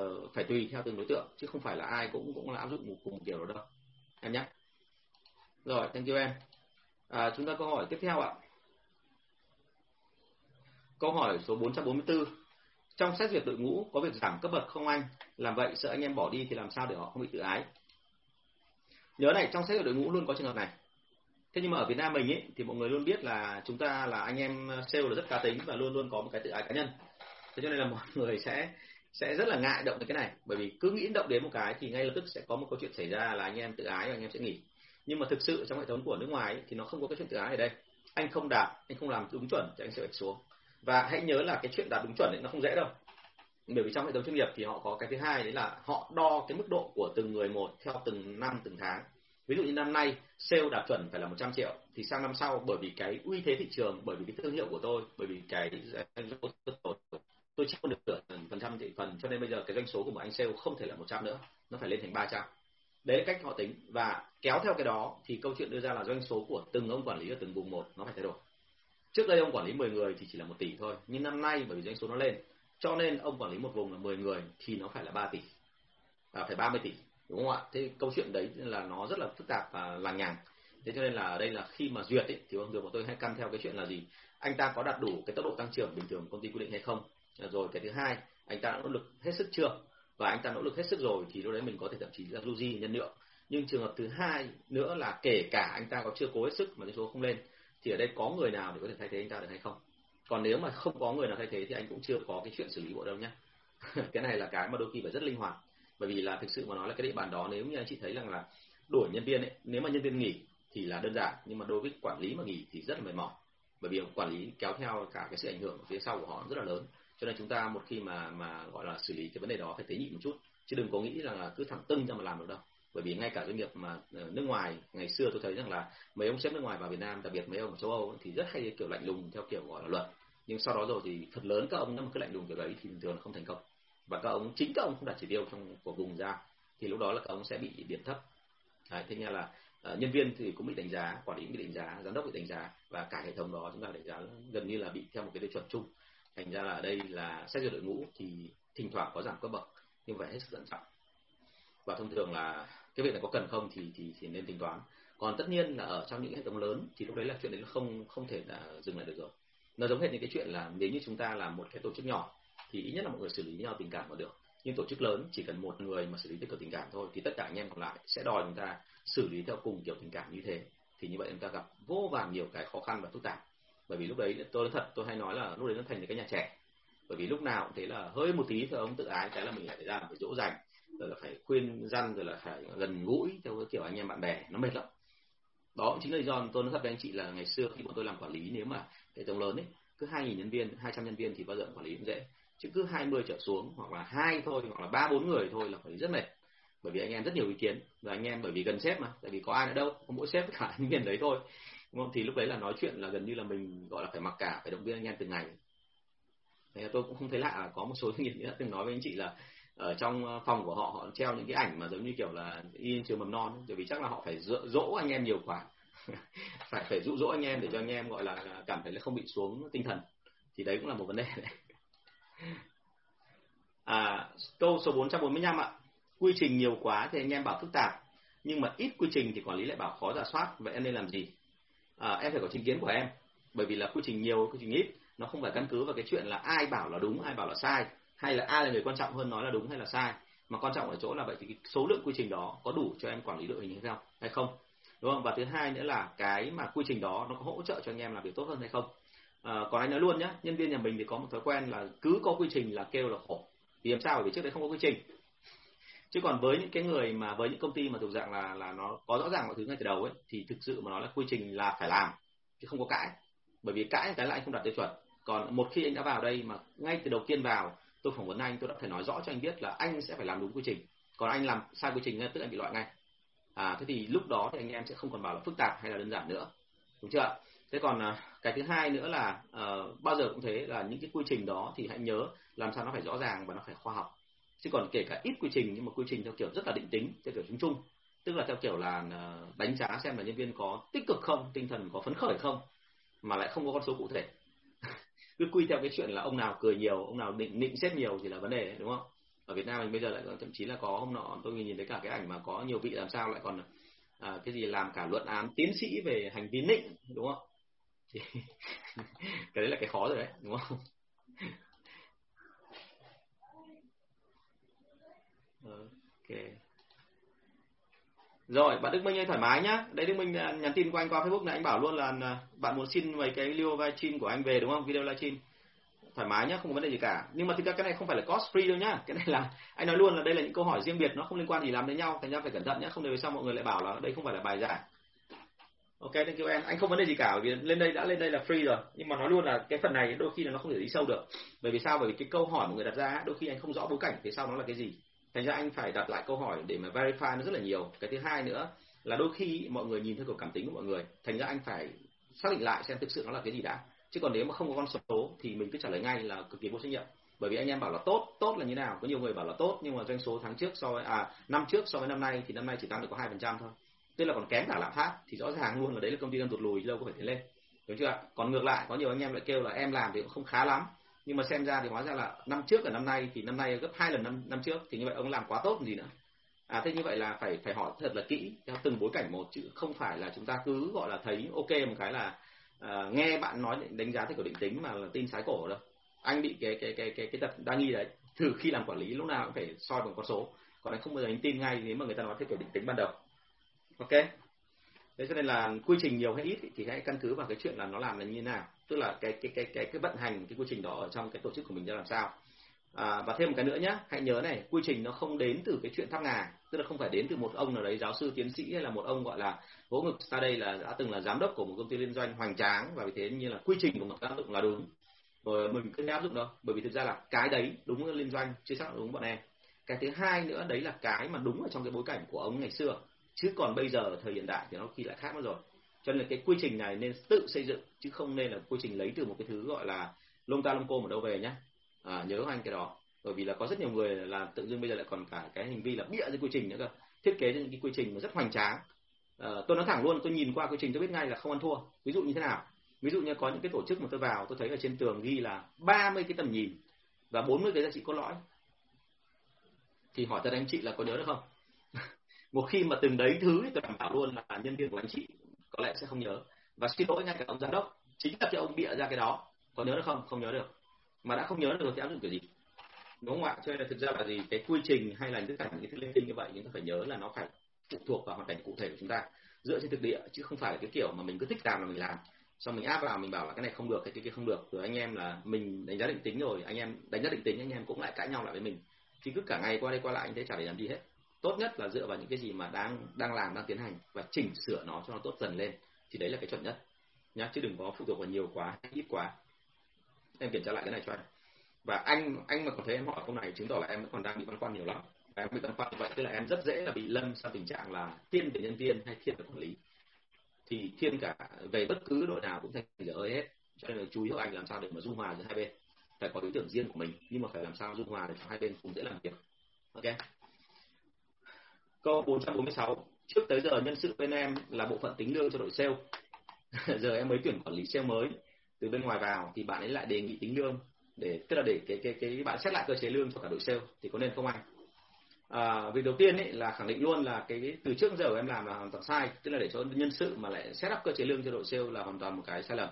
uh, phải tùy theo từng đối tượng, chứ không phải là ai cũng cũng là áp dụng một cùng một kiểu đó đâu em nhé. Rồi, thank you em. À, chúng ta câu hỏi tiếp theo ạ. Câu hỏi số bốn trăm bốn mươi tư. Trong xét duyệt đội ngũ có việc giảm cấp bậc không anh? Làm vậy sợ anh em bỏ đi thì làm sao để họ không bị tự ái? Nhớ này, trong xét duyệt đội ngũ luôn có trường hợp này. Thế nhưng mà ở Việt Nam mình ấy, thì mọi người luôn biết là chúng ta là anh em sale là rất cá tính và luôn luôn có một cái tự ái cá nhân. Thế cho nên là mọi người sẽ sẽ rất là ngại động đến cái này, bởi vì cứ nghĩ động đến một cái thì ngay lập tức sẽ có một câu chuyện xảy ra là anh em tự ái và anh em sẽ nghỉ. Nhưng mà thực sự trong hệ thống của nước ngoài ấy, thì nó không có cái chuyện tự ái ở đây. Anh không đạt, anh không làm đúng chuẩn thì anh sẽ bạch xuống. Và hãy nhớ là cái chuyện đạt đúng chuẩn ấy, nó không dễ đâu. Bởi vì trong hệ thống chuyên nghiệp thì họ có cái thứ hai đấy là họ đo cái mức độ của từng người một theo từng năm từng tháng. Ví dụ như năm nay sale đạt chuẩn phải là một trăm triệu, thì sang năm sau bởi vì cái uy thế thị trường, bởi vì cái thương hiệu của tôi, bởi vì cái tôi chắc không được nửa phần trăm thị phần, cho nên bây giờ cái doanh số của một anh sale không thể là một trăm nữa, nó phải lên thành ba trăm. Đấy là cách họ tính, và kéo theo cái đó thì câu chuyện đưa ra là doanh số của từng ông quản lý ở từng vùng một nó phải thay đổi. Trước đây ông quản lý mười người thì chỉ là một tỷ thôi, nhưng năm nay bởi vì doanh số nó lên, cho nên ông quản lý một vùng là mười người thì nó phải là ba tỷ, à, phải ba mươi tỷ, đúng không ạ? Thế câu chuyện đấy là nó rất là phức tạp và lằng nhằng. Thế cho nên là ở đây là khi mà duyệt ý, thì ông thường bọn tôi hay căn theo cái chuyện là gì? Anh ta có đạt đủ cái tốc độ tăng trưởng bình thường công ty quy định hay không? Rồi cái thứ hai, anh ta đã nỗ lực hết sức chưa? Và anh ta nỗ lực hết sức rồi thì lúc đấy mình có thể thậm chí là du di nhân lượng. Nhưng trường hợp thứ hai nữa là kể cả anh ta có chưa cố hết sức mà doanh số không lên, thì ở đây có người nào để có thể thay thế anh ta được hay không? Còn nếu mà không có người nào thay thế thì anh cũng chưa có cái chuyện xử lý bộ đâu nhé. Cái này là cái mà đôi khi phải rất linh hoạt. Bởi vì là thực sự mà nói là cái địa bàn đó, nếu như anh chị thấy rằng là đổi nhân viên ấy, nếu mà nhân viên nghỉ thì là đơn giản, nhưng mà đối với quản lý mà nghỉ thì rất là mệt mỏi, bởi vì quản lý kéo theo cả cái sự ảnh hưởng phía sau của họ rất là lớn. Cho nên chúng ta một khi mà mà gọi là xử lý cái vấn đề đó phải tế nhị một chút, chứ đừng có nghĩ rằng là cứ thẳng tưng ra mà làm được đâu. Bởi vì ngay cả doanh nghiệp mà nước ngoài ngày xưa tôi thấy rằng là mấy ông sếp nước ngoài vào Việt Nam, đặc biệt mấy ông ở châu Âu thì rất hay kiểu lạnh lùng theo kiểu gọi là luật, nhưng sau đó rồi thì phần lớn các ông nếu mà cứ lạnh lùng kiểu đấy thì thường là không thành công, và các ông chính các ông không đạt chỉ tiêu trong của vùng ra thì lúc đó là các ông sẽ bị điểm thấp. Đấy, thế nên là Uh, nhân viên thì cũng bị đánh giá, quản lý bị đánh giá, giám đốc bị đánh giá, và cả hệ thống đó chúng ta đánh giá gần như là bị theo một cái tiêu chuẩn chung. Thành ra là ở đây là xét duyệt đội ngũ thì thỉnh thoảng có giảm cấp bậc nhưng phải hết sức cẩn trọng, và thông thường là cái việc này có cần không thì thì, thì nên tính toán. Còn tất nhiên là ở trong những hệ thống lớn thì lúc đấy là chuyện đấy không không thể là dừng lại được rồi. Nó giống hết những cái chuyện là nếu như chúng ta là một cái tổ chức nhỏ thì ít nhất là mọi người xử lý nhau tình cảm là được, nhưng tổ chức lớn chỉ cần một người mà xử lý theo kiểu tình cảm thôi thì tất cả anh em còn lại sẽ đòi chúng ta xử lý theo cùng kiểu tình cảm như thế, thì như vậy chúng ta gặp vô vàn nhiều cái khó khăn và phức tạp. Bởi vì lúc đấy tôi nói thật, tôi hay nói là lúc đấy nó thành những cái nhà trẻ, bởi vì lúc nào cũng thế là hơi một tí thôi ông tự ái cái là mình lại phải ra phải dỗ dành, rồi là phải khuyên răn, rồi là phải gần gũi theo cái kiểu anh em bạn bè, nó mệt lắm. Đó chính là lý do tôi nói thật với anh chị là ngày xưa khi bọn tôi làm quản lý, nếu mà hệ thống lớn ấy cứ hai nghìn nhân viên, hai trăm nhân viên thì bao giờ quản lý cũng dễ, chứ cứ hai mươi trở xuống hoặc là hai thôi hoặc là ba bốn người thôi là phải rất mệt, bởi vì anh em rất nhiều ý kiến, và anh em bởi vì gần sếp mà, tại vì có ai nữa đâu, có mỗi sếp cả những viên đấy thôi, đúng không? Thì lúc đấy là nói chuyện là gần như là mình gọi là phải mặc cả, phải động viên anh em từng ngày. Thế tôi cũng không thấy lạ là có một số doanh nghiệp đã từng nói với anh chị là ở trong phòng của họ họ treo những cái ảnh mà giống như kiểu là in trường mầm non, bởi vì chắc là họ phải dỗ anh em nhiều quá, phải phải dụ dỗ anh em để cho anh em gọi là cảm thấy là không bị xuống tinh thần, thì đấy cũng là một vấn đề đấy. À, câu số bốn trăm bốn mươi lăm ạ. Quy trình nhiều quá thì anh em bảo phức tạp, nhưng mà ít quy trình thì quản lý lại bảo khó rà soát. Vậy em nên làm gì? À, em phải có chính kiến của em, bởi vì là quy trình nhiều, quy trình ít nó không phải căn cứ vào cái chuyện là ai bảo là đúng, ai bảo là sai, hay là ai là người quan trọng hơn nói là đúng hay là sai, mà quan trọng ở chỗ là vậy thì cái số lượng quy trình đó có đủ cho em quản lý đội hình hay không, hay không, đúng không? Và thứ hai nữa là cái mà quy trình đó nó có hỗ trợ cho anh em làm việc tốt hơn hay không. À, còn anh nói luôn nhé, nhân viên nhà mình thì có một thói quen là cứ có quy trình là kêu là khổ. Vì làm sao? Bởi vì trước đấy không có quy trình. Chứ còn với những cái người mà với những công ty mà thuộc dạng là là nó có rõ ràng mọi thứ ngay từ đầu ấy, thì thực sự mà nói là quy trình là phải làm chứ không có cãi. Bởi vì cãi cái là anh không đạt tiêu chuẩn. Còn một khi anh đã vào đây mà ngay từ đầu tiên vào tôi phỏng vấn anh, tôi đã phải nói rõ cho anh biết là anh sẽ phải làm đúng quy trình. Còn anh làm sai quy trình ngay tức anh bị loại ngay. À, thế thì lúc đó thì anh em sẽ không còn bảo là phức tạp hay là đơn giản nữa, đúng chưa? Thế còn cái thứ hai nữa là uh, bao giờ cũng thế là những cái quy trình đó thì hãy nhớ làm sao nó phải rõ ràng và nó phải khoa học. Chứ còn kể cả ít quy trình nhưng mà quy trình theo kiểu rất là định tính, theo kiểu chung chung, tức là theo kiểu là uh, đánh giá xem là nhân viên có tích cực không, tinh thần có phấn khởi không, mà lại không có con số cụ thể. Cứ quy theo cái chuyện là ông nào cười nhiều, ông nào định nịnh xếp nhiều thì là vấn đề đấy, đúng không? Ở Việt Nam mình bây giờ lại thậm chí là có hôm nọ tôi nhìn thấy cả cái ảnh mà có nhiều vị làm sao lại còn à, cái gì làm cả luận án tiến sĩ về hành vi nịnh, đúng không? Thì cái đấy là cái khó rồi đấy, đúng không? Ok. Rồi, bạn Đức Minh ơi, thoải mái nhá. Đấy, Đức Minh nhắn tin của anh qua Facebook này, anh bảo luôn là bạn muốn xin mấy cái video live stream của anh về, đúng không? Video live stream. Thoải mái nhá, không có vấn đề gì cả. Nhưng mà thực ra cái này không phải là cost free đâu nhá. Cái này là anh nói luôn là đây là những câu hỏi riêng biệt, nó không liên quan gì lắm đến nhau, thành ra phải cẩn thận nhá, không để sao mọi người lại bảo là đây không phải là bài giảng. Ok, thank you em. Anh không vấn đề gì cả, bởi vì lên đây đã lên đây là free rồi. Nhưng mà nói luôn là cái phần này đôi khi là nó không thể đi sâu được. Bởi vì sao? Bởi vì cái câu hỏi mọi người đặt ra đôi khi anh không rõ bối cảnh phía sau nó là cái gì. Thành ra anh phải đặt lại câu hỏi để mà verify nó rất là nhiều. Cái thứ hai nữa là đôi khi mọi người nhìn theo kiểu cảm tính của mọi người. Thành ra anh phải xác định lại xem thực sự nó là cái gì đã. Chứ còn nếu mà không có con số thì mình cứ trả lời ngay là cực kỳ vô trách nhiệm. Bởi vì anh em bảo là tốt, tốt là như nào? Có nhiều người bảo là tốt nhưng mà doanh số tháng trước so với à, năm trước so với năm nay thì năm nay chỉ tăng được có hai phần trăm thôi. Tức là còn kém cả lạm phát thì rõ ràng luôn là đấy là công ty đang tụt lùi, đâu có phải thế lên. Đúng chưa ạ? Còn ngược lại có nhiều anh em lại kêu là em làm thì cũng không khá lắm. Nhưng mà xem ra thì hóa ra là năm trước và năm nay thì năm nay gấp hai lần năm năm trước, thì như vậy ông làm quá tốt làm gì nữa. À thế như vậy là phải phải hỏi thật là kỹ theo từng bối cảnh một, chứ không phải là chúng ta cứ gọi là thấy ok một cái là à, nghe bạn nói đánh giá theo kiểu định tính mà là tin sái cổ đâu. Anh bị cái cái cái cái cái tật đa nghi đấy, từ khi làm quản lý lúc nào cũng phải soi bằng con số, còn anh không bao giờ anh tin ngay nếu mà người ta nói theo kiểu định tính ban đầu. Ok, thế cho nên là quy trình nhiều hay ít thì hãy căn cứ vào cái chuyện là nó làm là như thế nào, tức là cái cái cái cái cái vận hành cái quy trình đó ở trong cái tổ chức của mình ra làm sao. À, và thêm một cái nữa nhé, hãy nhớ này, quy trình nó không đến từ cái chuyện thắp ngà, tức là không phải đến từ một ông nào đấy giáo sư tiến sĩ hay là một ông gọi là vỗ ngực ra đây là đã từng là giám đốc của một công ty liên doanh hoành tráng và vì thế như là quy trình của một áp dụng là đúng rồi mình cứ áp dụng đâu, bởi vì thực ra là cái đấy đúng là liên doanh chưa chắc đúng bọn em. Cái thứ hai nữa đấy là cái mà đúng ở trong cái bối cảnh của ông ngày xưa, chứ còn bây giờ thời hiện đại thì nó khi lại khác mất rồi. Cho nên là cái quy trình này nên tự xây dựng chứ không nên là quy trình lấy từ một cái thứ gọi là lông ta lông cô ở đâu về nhé. À, nhớ anh cái đó, bởi vì là có rất nhiều người là tự dưng bây giờ lại còn cả cái hành vi là bịa ra quy trình nữa cơ, thiết kế những cái quy trình mà rất hoành tráng. À, tôi nói thẳng luôn, tôi nhìn qua quy trình tôi biết ngay là không ăn thua. Ví dụ như thế nào? Ví dụ như có những cái tổ chức mà tôi vào tôi thấy ở trên tường ghi là ba mươi cái tầm nhìn và bốn mươi cái giá trị cốt lõi, thì hỏi thật anh chị là có nhớ được không? Một khi mà từng đấy thứ thì tôi đảm bảo luôn là nhân viên của anh chị có lẽ sẽ không nhớ, và xin lỗi ngay cả ông giám đốc chính là cái ông bịa ra cái đó có nhớ được không? Không nhớ được. Mà đã không nhớ được thì áp dụng kiểu gì, đúng không ạ? Cho nên là thực ra là gì, cái quy trình hay là tất cả những thứ linh tinh như vậy chúng ta phải nhớ là nó phải phụ thuộc vào hoàn cảnh cụ thể của chúng ta, dựa trên thực địa, chứ không phải là cái kiểu mà mình cứ thích làm là mình làm, xong mình áp vào mình bảo là cái này không được, cái kia không được, rồi anh em là mình đánh giá định tính, rồi anh em đánh giá định tính anh em cũng lại cãi nhau lại với mình, thì cứ cả ngày qua đây qua lại như thế chả để làm gì hết. Tốt nhất là dựa vào những cái gì mà đang đang làm, đang tiến hành và chỉnh sửa nó cho nó tốt dần lên, thì đấy là cái chuẩn nhất nhá, chứ đừng có phụ thuộc vào nhiều quá hay ít quá. Em kiểm tra lại cái này cho anh. Và anh anh mà còn thấy em hỏi câu này chứng tỏ là em vẫn còn đang bị băn khoăn nhiều lắm. Và em bị băn khoăn vậy tức là em rất dễ là bị lâm sang tình trạng là thiên về nhân viên hay thiên về quản lý. Thì thiên cả về bất cứ đội nào cũng thành dở hơi hết. Cho nên là chú ý của anh làm sao để mà dung hòa giữa hai bên. Phải có ý tưởng riêng của mình, nhưng mà phải làm sao dung hòa để cho hai bên cùng dễ làm việc. Ok. Câu bốn trăm bốn mươi sáu. Trước tới giờ nhân sự bên em là bộ phận tính lương cho đội sale. Giờ em mới tuyển quản lý sale mới từ bên ngoài vào, thì bạn ấy lại đề nghị tính lương, để tức là để cái cái cái bạn xét lại cơ chế lương cho cả đội sale, thì có nên không anh? À, việc đầu tiên ấy là khẳng định luôn là cái, cái từ trước giờ em làm là hoàn toàn sai, tức là để cho nhân sự mà lại set up cơ chế lương cho đội sale là hoàn toàn một cái sai lầm.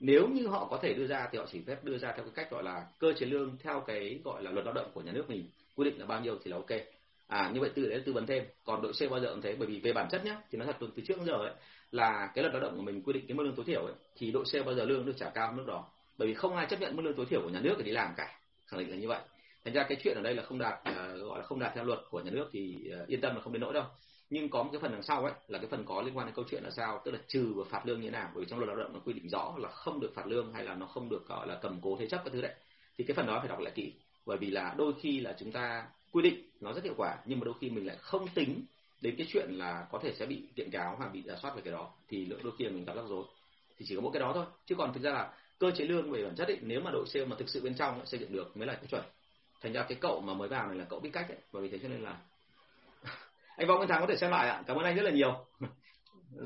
Nếu như họ có thể đưa ra thì họ chỉ phép đưa ra theo cái cách gọi là cơ chế lương theo cái gọi là luật lao động của nhà nước mình quy định là bao nhiêu thì là ok. À, như vậy từ đấy tư vấn thêm. Còn đội sale bao giờ cũng thế, bởi vì về bản chất nhá, thì nói thật từ trước đến giờ ấy là cái luật lao động của mình quy định cái mức lương tối thiểu ấy, thì đội sale bao giờ lương được trả cao mức đó, bởi vì không ai chấp nhận mức lương tối thiểu của nhà nước để đi làm cả, khẳng định là như vậy. Thành ra cái chuyện ở đây là không đạt uh, gọi là không đạt theo luật của nhà nước thì uh, yên tâm là không đến nỗi đâu. Nhưng có một cái phần đằng sau ấy là cái phần có liên quan đến câu chuyện là sao, tức là trừ và phạt lương như thế nào, bởi vì trong luật lao động nó quy định rõ là không được phạt lương hay là nó không được gọi là cầm cố thế chấp các thứ đấy. Thì cái phần đó phải đọc lại kỹ, bởi vì là đôi khi là chúng ta quy định nó rất hiệu quả nhưng mà đôi khi mình lại không tính đến cái chuyện là có thể sẽ bị kiện cáo hoặc bị giả soát về cái đó, thì đôi khi mình gặp rắc rối. Thì chỉ có mỗi cái đó thôi, chứ còn thực ra là cơ chế lương về bản chất ấy, nếu mà đội sale mà thực sự bên trong ấy, xây dựng được mới là cái chuẩn. Thành ra cái cậu mà mới vào này là cậu biết cách ấy, bởi vì thế cho nên là anh Võ Nguyên Thắng có thể xem lại ạ. Cảm ơn anh rất là nhiều.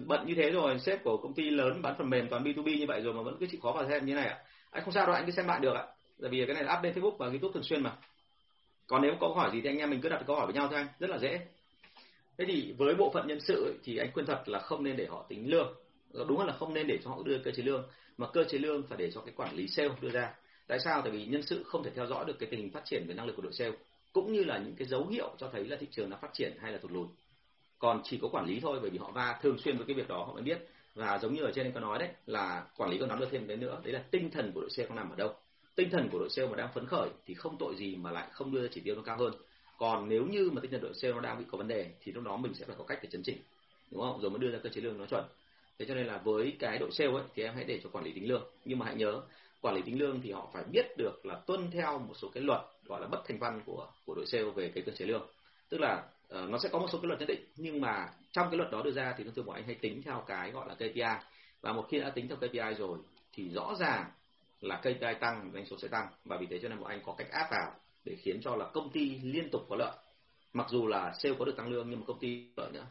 Bận như thế rồi, sếp của công ty lớn bán phần mềm toàn bê hai bê như vậy rồi mà vẫn cứ chịu khó vào xem như này ạ. Anh không sao đâu, anh cứ xem lại được ạ, bởi vì cái này là up lên Facebook và YouTube thường xuyên mà. Còn nếu có câu hỏi gì thì anh em mình cứ đặt câu hỏi với nhau thôi anh, rất là dễ. Thế thì với bộ phận nhân sự thì anh khuyên thật là không nên để họ tính lương, đúng hơn là không nên để cho họ đưa cơ chế lương, mà cơ chế lương phải để cho cái quản lý sale đưa ra. Tại sao? Tại vì nhân sự không thể theo dõi được cái tình hình phát triển về năng lực của đội sale, cũng như là những cái dấu hiệu cho thấy là thị trường đã phát triển hay là tụt lùi. Còn chỉ có quản lý thôi, bởi vì họ va thường xuyên với cái việc đó họ mới biết. Và giống như ở trên anh có nói đấy, là quản lý còn nắm được thêm cái nữa, đấy là tinh thần của đội sale có nằm ở đâu. Tinh thần của đội sale mà đang phấn khởi thì không tội gì mà lại không đưa ra chỉ tiêu nó cao hơn. Còn nếu như mà tinh thần đội sale nó đang bị có vấn đề thì lúc đó mình sẽ phải có cách để chấn chỉnh, đúng không? Rồi mới đưa ra cơ chế lương nó chuẩn. Thế cho nên là với cái đội sale ấy thì em hãy để cho quản lý tính lương, nhưng mà hãy nhớ quản lý tính lương thì họ phải biết được là tuân theo một số cái luật gọi là bất thành văn của của đội sale về cái cơ chế lương. Tức là uh, nó sẽ có một số cái luật nhất định, nhưng mà trong cái luật đó đưa ra thì thường thường bọn anh hay tính theo cái gọi là ca pê i, và một khi đã tính theo ca pê i rồi thì rõ ràng là ca pê i tăng, doanh số sẽ tăng, và vì thế cho nên bọn anh có cách áp vào để khiến cho là công ty liên tục có lợi, mặc dù là sale có được tăng lương nhưng mà công ty có lợi nữa.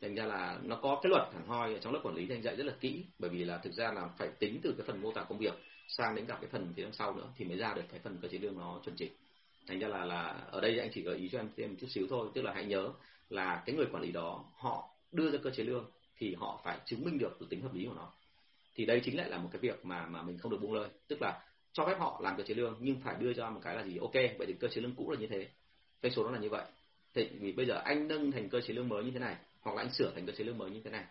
Thành ra là nó có cái luật hẳn hoi ở trong lớp quản lý thì anh dạy rất là kỹ, bởi vì là thực ra là phải tính từ cái phần mô tả công việc sang đến cả cái phần phía đằng sau nữa thì mới ra được cái phần cơ chế lương nó chuẩn chỉnh. Thành ra là là ở đây anh chỉ gợi ý cho em thêm một chút xíu thôi, tức là hãy nhớ là cái người quản lý đó họ đưa ra cơ chế lương thì họ phải chứng minh được tính hợp lý của nó. Thì đây chính lại là một cái việc mà mà mình không được buông lơi, tức là cho phép họ làm cơ chế lương nhưng phải đưa ra một cái là gì, ok vậy thì cơ chế lương cũ là như thế, cái số đó là như vậy, thế vì bây giờ anh nâng thành cơ chế lương mới như thế này, hoặc là anh sửa thành cơ chế lương mới như thế này,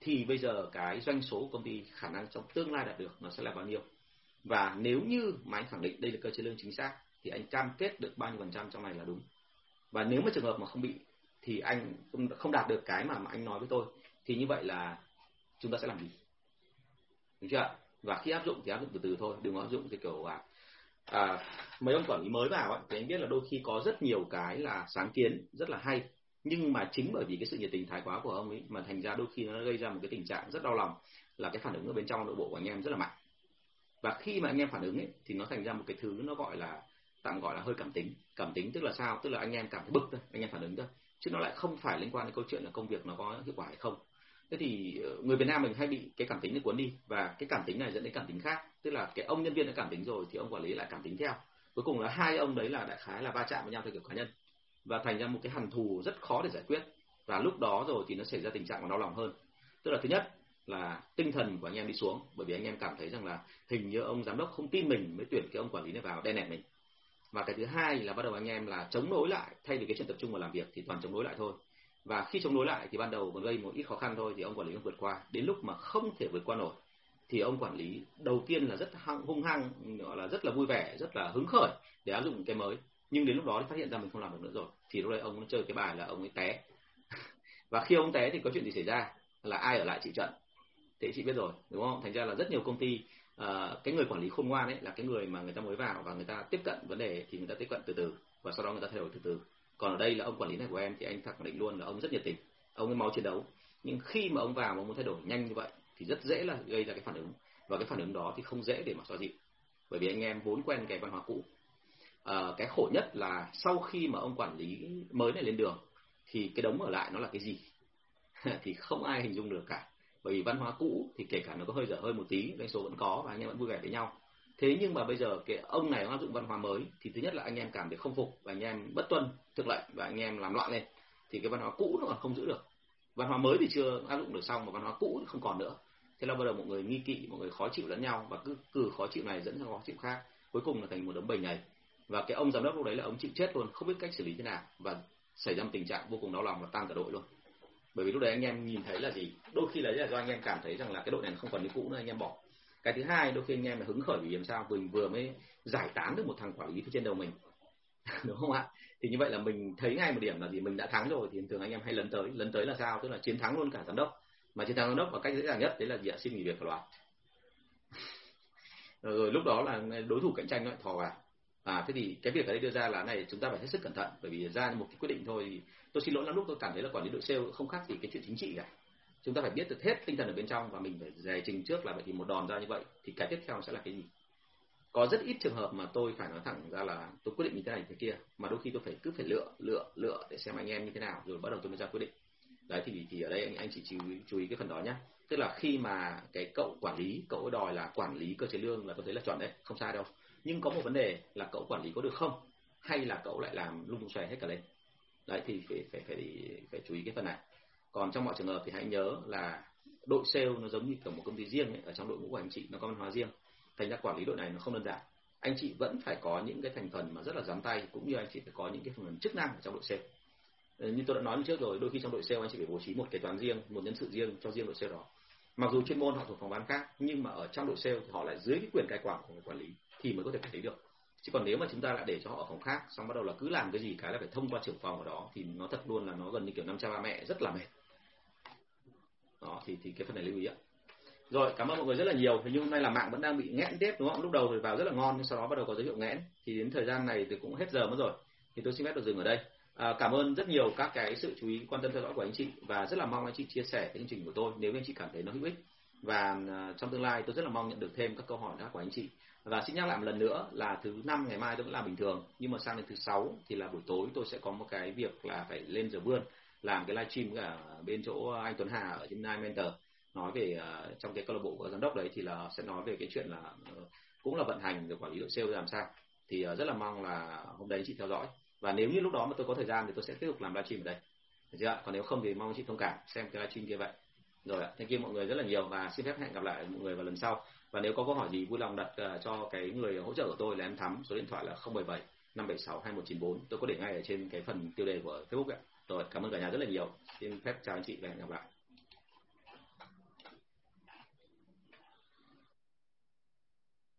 thì bây giờ cái doanh số của công ty khả năng trong tương lai đạt được nó sẽ là bao nhiêu, và nếu như mà anh khẳng định đây là cơ chế lương chính xác thì anh cam kết được bao nhiêu phần trăm trong này là đúng. Và nếu mà trường hợp mà không bị thì anh không đạt được cái mà, mà anh nói với tôi thì như vậy là chúng ta sẽ làm gì, đúng chưa? Và khi áp dụng thì áp dụng từ từ thôi, đừng áp dụng cái kiểu là à, mấy ông quản lý mới vào ấy, thì anh biết là đôi khi có rất nhiều cái là sáng kiến rất là hay, nhưng mà chính bởi vì cái sự nhiệt tình thái quá của ông ấy mà thành ra đôi khi nó gây ra một cái tình trạng rất đau lòng là cái phản ứng ở bên trong nội bộ của anh em rất là mạnh. Và khi mà anh em phản ứng ấy, thì nó thành ra một cái thứ nó gọi là tạm gọi là hơi cảm tính. Cảm tính tức là sao? Tức là anh em cảm thấy bực thôi, anh em phản ứng thôi, chứ nó lại không phải liên quan đến câu chuyện là công việc nó có hiệu quả hay không. Thế thì người Việt Nam mình hay bị cái cảm tính này cuốn đi, và cái cảm tính này dẫn đến cảm tính khác, tức là cái ông nhân viên đã cảm tính rồi thì ông quản lý lại cảm tính theo, cuối cùng là hai ông đấy là đại khái là va chạm với nhau theo kiểu cá nhân, và thành ra một cái hằn thù rất khó để giải quyết. Và lúc đó rồi thì nó xảy ra tình trạng còn đau lòng hơn, tức là thứ nhất là tinh thần của anh em đi xuống, bởi vì anh em cảm thấy rằng là hình như ông giám đốc không tin mình mới tuyển cái ông quản lý này vào đè nẹt mình. Và cái thứ hai là bắt đầu anh em là chống đối lại, thay vì cái chuyện tập trung vào làm việc thì toàn chống đối lại thôi. Và khi chống đối lại thì ban đầu còn gây một ít khó khăn thôi thì ông quản lý không vượt qua, đến lúc mà không thể vượt qua nổi thì ông quản lý đầu tiên là rất hung hăng, gọi là rất là vui vẻ, rất là hứng khởi để áp dụng cái mới, nhưng đến lúc đó thì phát hiện ra mình không làm được nữa rồi, thì lúc đấy ông nó chơi cái bài là ông ấy té. Và khi ông té thì có chuyện gì xảy ra là ai ở lại chịu trận? Thế chị biết rồi, đúng không? Thành ra là rất nhiều công ty uh, cái người quản lý khôn ngoan ấy là cái người mà người ta mới vào và người ta tiếp cận vấn đề thì người ta tiếp cận từ từ và sau đó người ta thay đổi từ từ. Còn ở đây là ông quản lý này của em thì anh khẳng định luôn là ông rất nhiệt tình, ông ấy máu chiến đấu, nhưng khi mà ông vào mà muốn thay đổi nhanh như vậy thì rất dễ là gây ra cái phản ứng, và cái phản ứng đó thì không dễ để mà xóa dịu, bởi vì anh em vốn quen cái văn hóa cũ. À, cái khổ nhất là sau khi mà ông quản lý mới này lên đường thì cái đống ở lại nó là cái gì thì không ai hình dung được cả, bởi vì văn hóa cũ thì kể cả nó có hơi dở hơi một tí, doanh số vẫn có và anh em vẫn vui vẻ với nhau. Thế nhưng mà bây giờ cái ông này áp dụng văn hóa mới thì thứ nhất là anh em cảm thấy không phục và anh em bất tuân thực lệnh và anh em làm loạn lên, thì cái văn hóa cũ nó còn không giữ được, văn hóa mới thì chưa áp dụng được xong mà văn hóa cũ không còn nữa, thế là bắt đầu mọi người nghi kỵ, mọi người khó chịu lẫn nhau, và cứ cử khó chịu này dẫn sang khó chịu khác, cuối cùng là thành một đống bầy nhầy. Và cái ông giám đốc lúc đấy là ông chịu chết luôn, không biết cách xử lý thế nào, và xảy ra một tình trạng vô cùng đau lòng và tan cả đội luôn. Bởi vì lúc đấy anh em nhìn thấy là gì, đôi khi là do anh em cảm thấy rằng là cái đội này không còn như cũ nữa, anh em bỏ. Cái thứ hai, đôi khi anh em là hứng khởi vì làm sao mình vừa mới giải tán được một thằng quản lý trên đầu mình đúng không ạ? Thì như vậy là mình thấy ngay một điểm là gì, mình đã thắng rồi thì thường anh em hay lấn tới. Lấn tới là sao? Tức là chiến thắng luôn cả giám đốc, mà chiến thắng giám đốc và cách dễ dàng nhất đấy là gì ạ? Xin nghỉ việc cả loạt. Rồi lúc đó là đối thủ cạnh tranh nó lại thò vào. À, thế thì cái việc ở đây đưa ra là này, chúng ta phải hết sức cẩn thận, bởi vì ra một cái quyết định thôi. Tôi xin lỗi, lắm lúc tôi cảm thấy là quản lý đội sale không khác gì cái chuyện chính trị cả. Chúng ta phải biết được hết tinh thần ở bên trong và mình phải giải trình trước là vậy thì một đòn ra như vậy thì cái tiếp theo sẽ là cái gì. Có rất ít trường hợp mà tôi phải nói thẳng ra là tôi quyết định như thế này như thế kia, mà đôi khi tôi phải cứ phải lựa lựa lựa để xem anh em như thế nào rồi bắt đầu tôi mới ra quyết định. Đấy thì thì ở đây anh anh chỉ chú ý, chú ý cái phần đó nhá. Tức là khi mà cái cậu quản lý cậu đòi là quản lý cơ chế lương là tôi thấy là chuẩn đấy, không sai đâu. Nhưng có một vấn đề là cậu quản lý có được không, hay là cậu lại làm lung tung xòe hết cả lên. Đấy thì phải phải phải phải chú ý cái phần này. Còn trong mọi trường hợp thì hãy nhớ là đội sale nó giống như cả một công ty riêng ấy, ở trong đội ngũ của anh chị nó có văn hóa riêng, thành ra quản lý đội này nó không đơn giản. Anh chị vẫn phải có những cái thành phần mà rất là dám tay, cũng như anh chị phải có những cái phần chức năng ở trong đội sale. Như tôi đã nói trước rồi, đôi khi trong đội sale anh chị phải bố trí một kế toán riêng, một nhân sự riêng cho riêng đội sale đó. Mặc dù chuyên môn họ thuộc phòng ban khác, nhưng mà ở trong đội sale thì họ lại dưới cái quyền cai quản của người quản lý thì mới có thể thấy được. Chứ còn nếu mà chúng ta lại để cho họ ở phòng khác, xong bắt đầu là cứ làm cái gì cái là phải thông qua trưởng phòng ở đó, thì nó thật luôn là nó gần như kiểu năm cha ba mẹ, rất là mệt. Đó, thì, thì cái phần này lưu ý ạ. Rồi, cảm ơn mọi người rất là nhiều. Hình như hôm nay là mạng vẫn đang bị nghẽn tiếp, đúng không? Lúc đầu thì vào rất là ngon, nhưng sau đó bắt đầu có dấu hiệu nghẽn. Thì đến thời gian này thì cũng hết giờ mất rồi, thì tôi xin phép được dừng ở đây. À, cảm ơn rất nhiều các cái sự chú ý, quan tâm theo dõi của anh chị, và rất là mong anh chị chia sẻ cái chương trình của tôi nếu anh chị cảm thấy nó hữu ích. Và trong tương lai tôi rất là mong nhận được thêm các câu hỏi đó của anh chị. Và xin nhắc lại một lần nữa là thứ năm ngày mai tôi vẫn làm bình thường, nhưng mà sang đến thứ sáu thì là buổi tối tôi sẽ có một cái việc là phải lên giờ vươn làm cái livestream với cả bên chỗ anh Tuấn Hà ở Gemini Mentor, nói về trong cái câu lạc bộ của giám đốc đấy thì là sẽ nói về cái chuyện là cũng là vận hành rồi quản lý đội sale làm sao. Thì rất là mong là hôm đấy anh chị theo dõi, và nếu như lúc đó mà tôi có thời gian thì tôi sẽ tiếp tục làm livestream ở đây, được chưa? Còn nếu không thì mong anh chị thông cảm xem cái livestream kia vậy. Rồi ạ, thank you mọi người rất là nhiều và xin phép hẹn gặp lại mọi người vào lần sau. Và nếu có câu hỏi gì vui lòng đặt uh, cho cái người hỗ trợ của tôi là em Thắm, số điện thoại là không bảy bảy năm bảy sáu hai một chín bốn. Tôi có để ngay ở trên cái phần tiêu đề của Facebook ạ. Rồi, cảm ơn cả nhà rất là nhiều. Xin phép chào anh chị và hẹn gặp lại.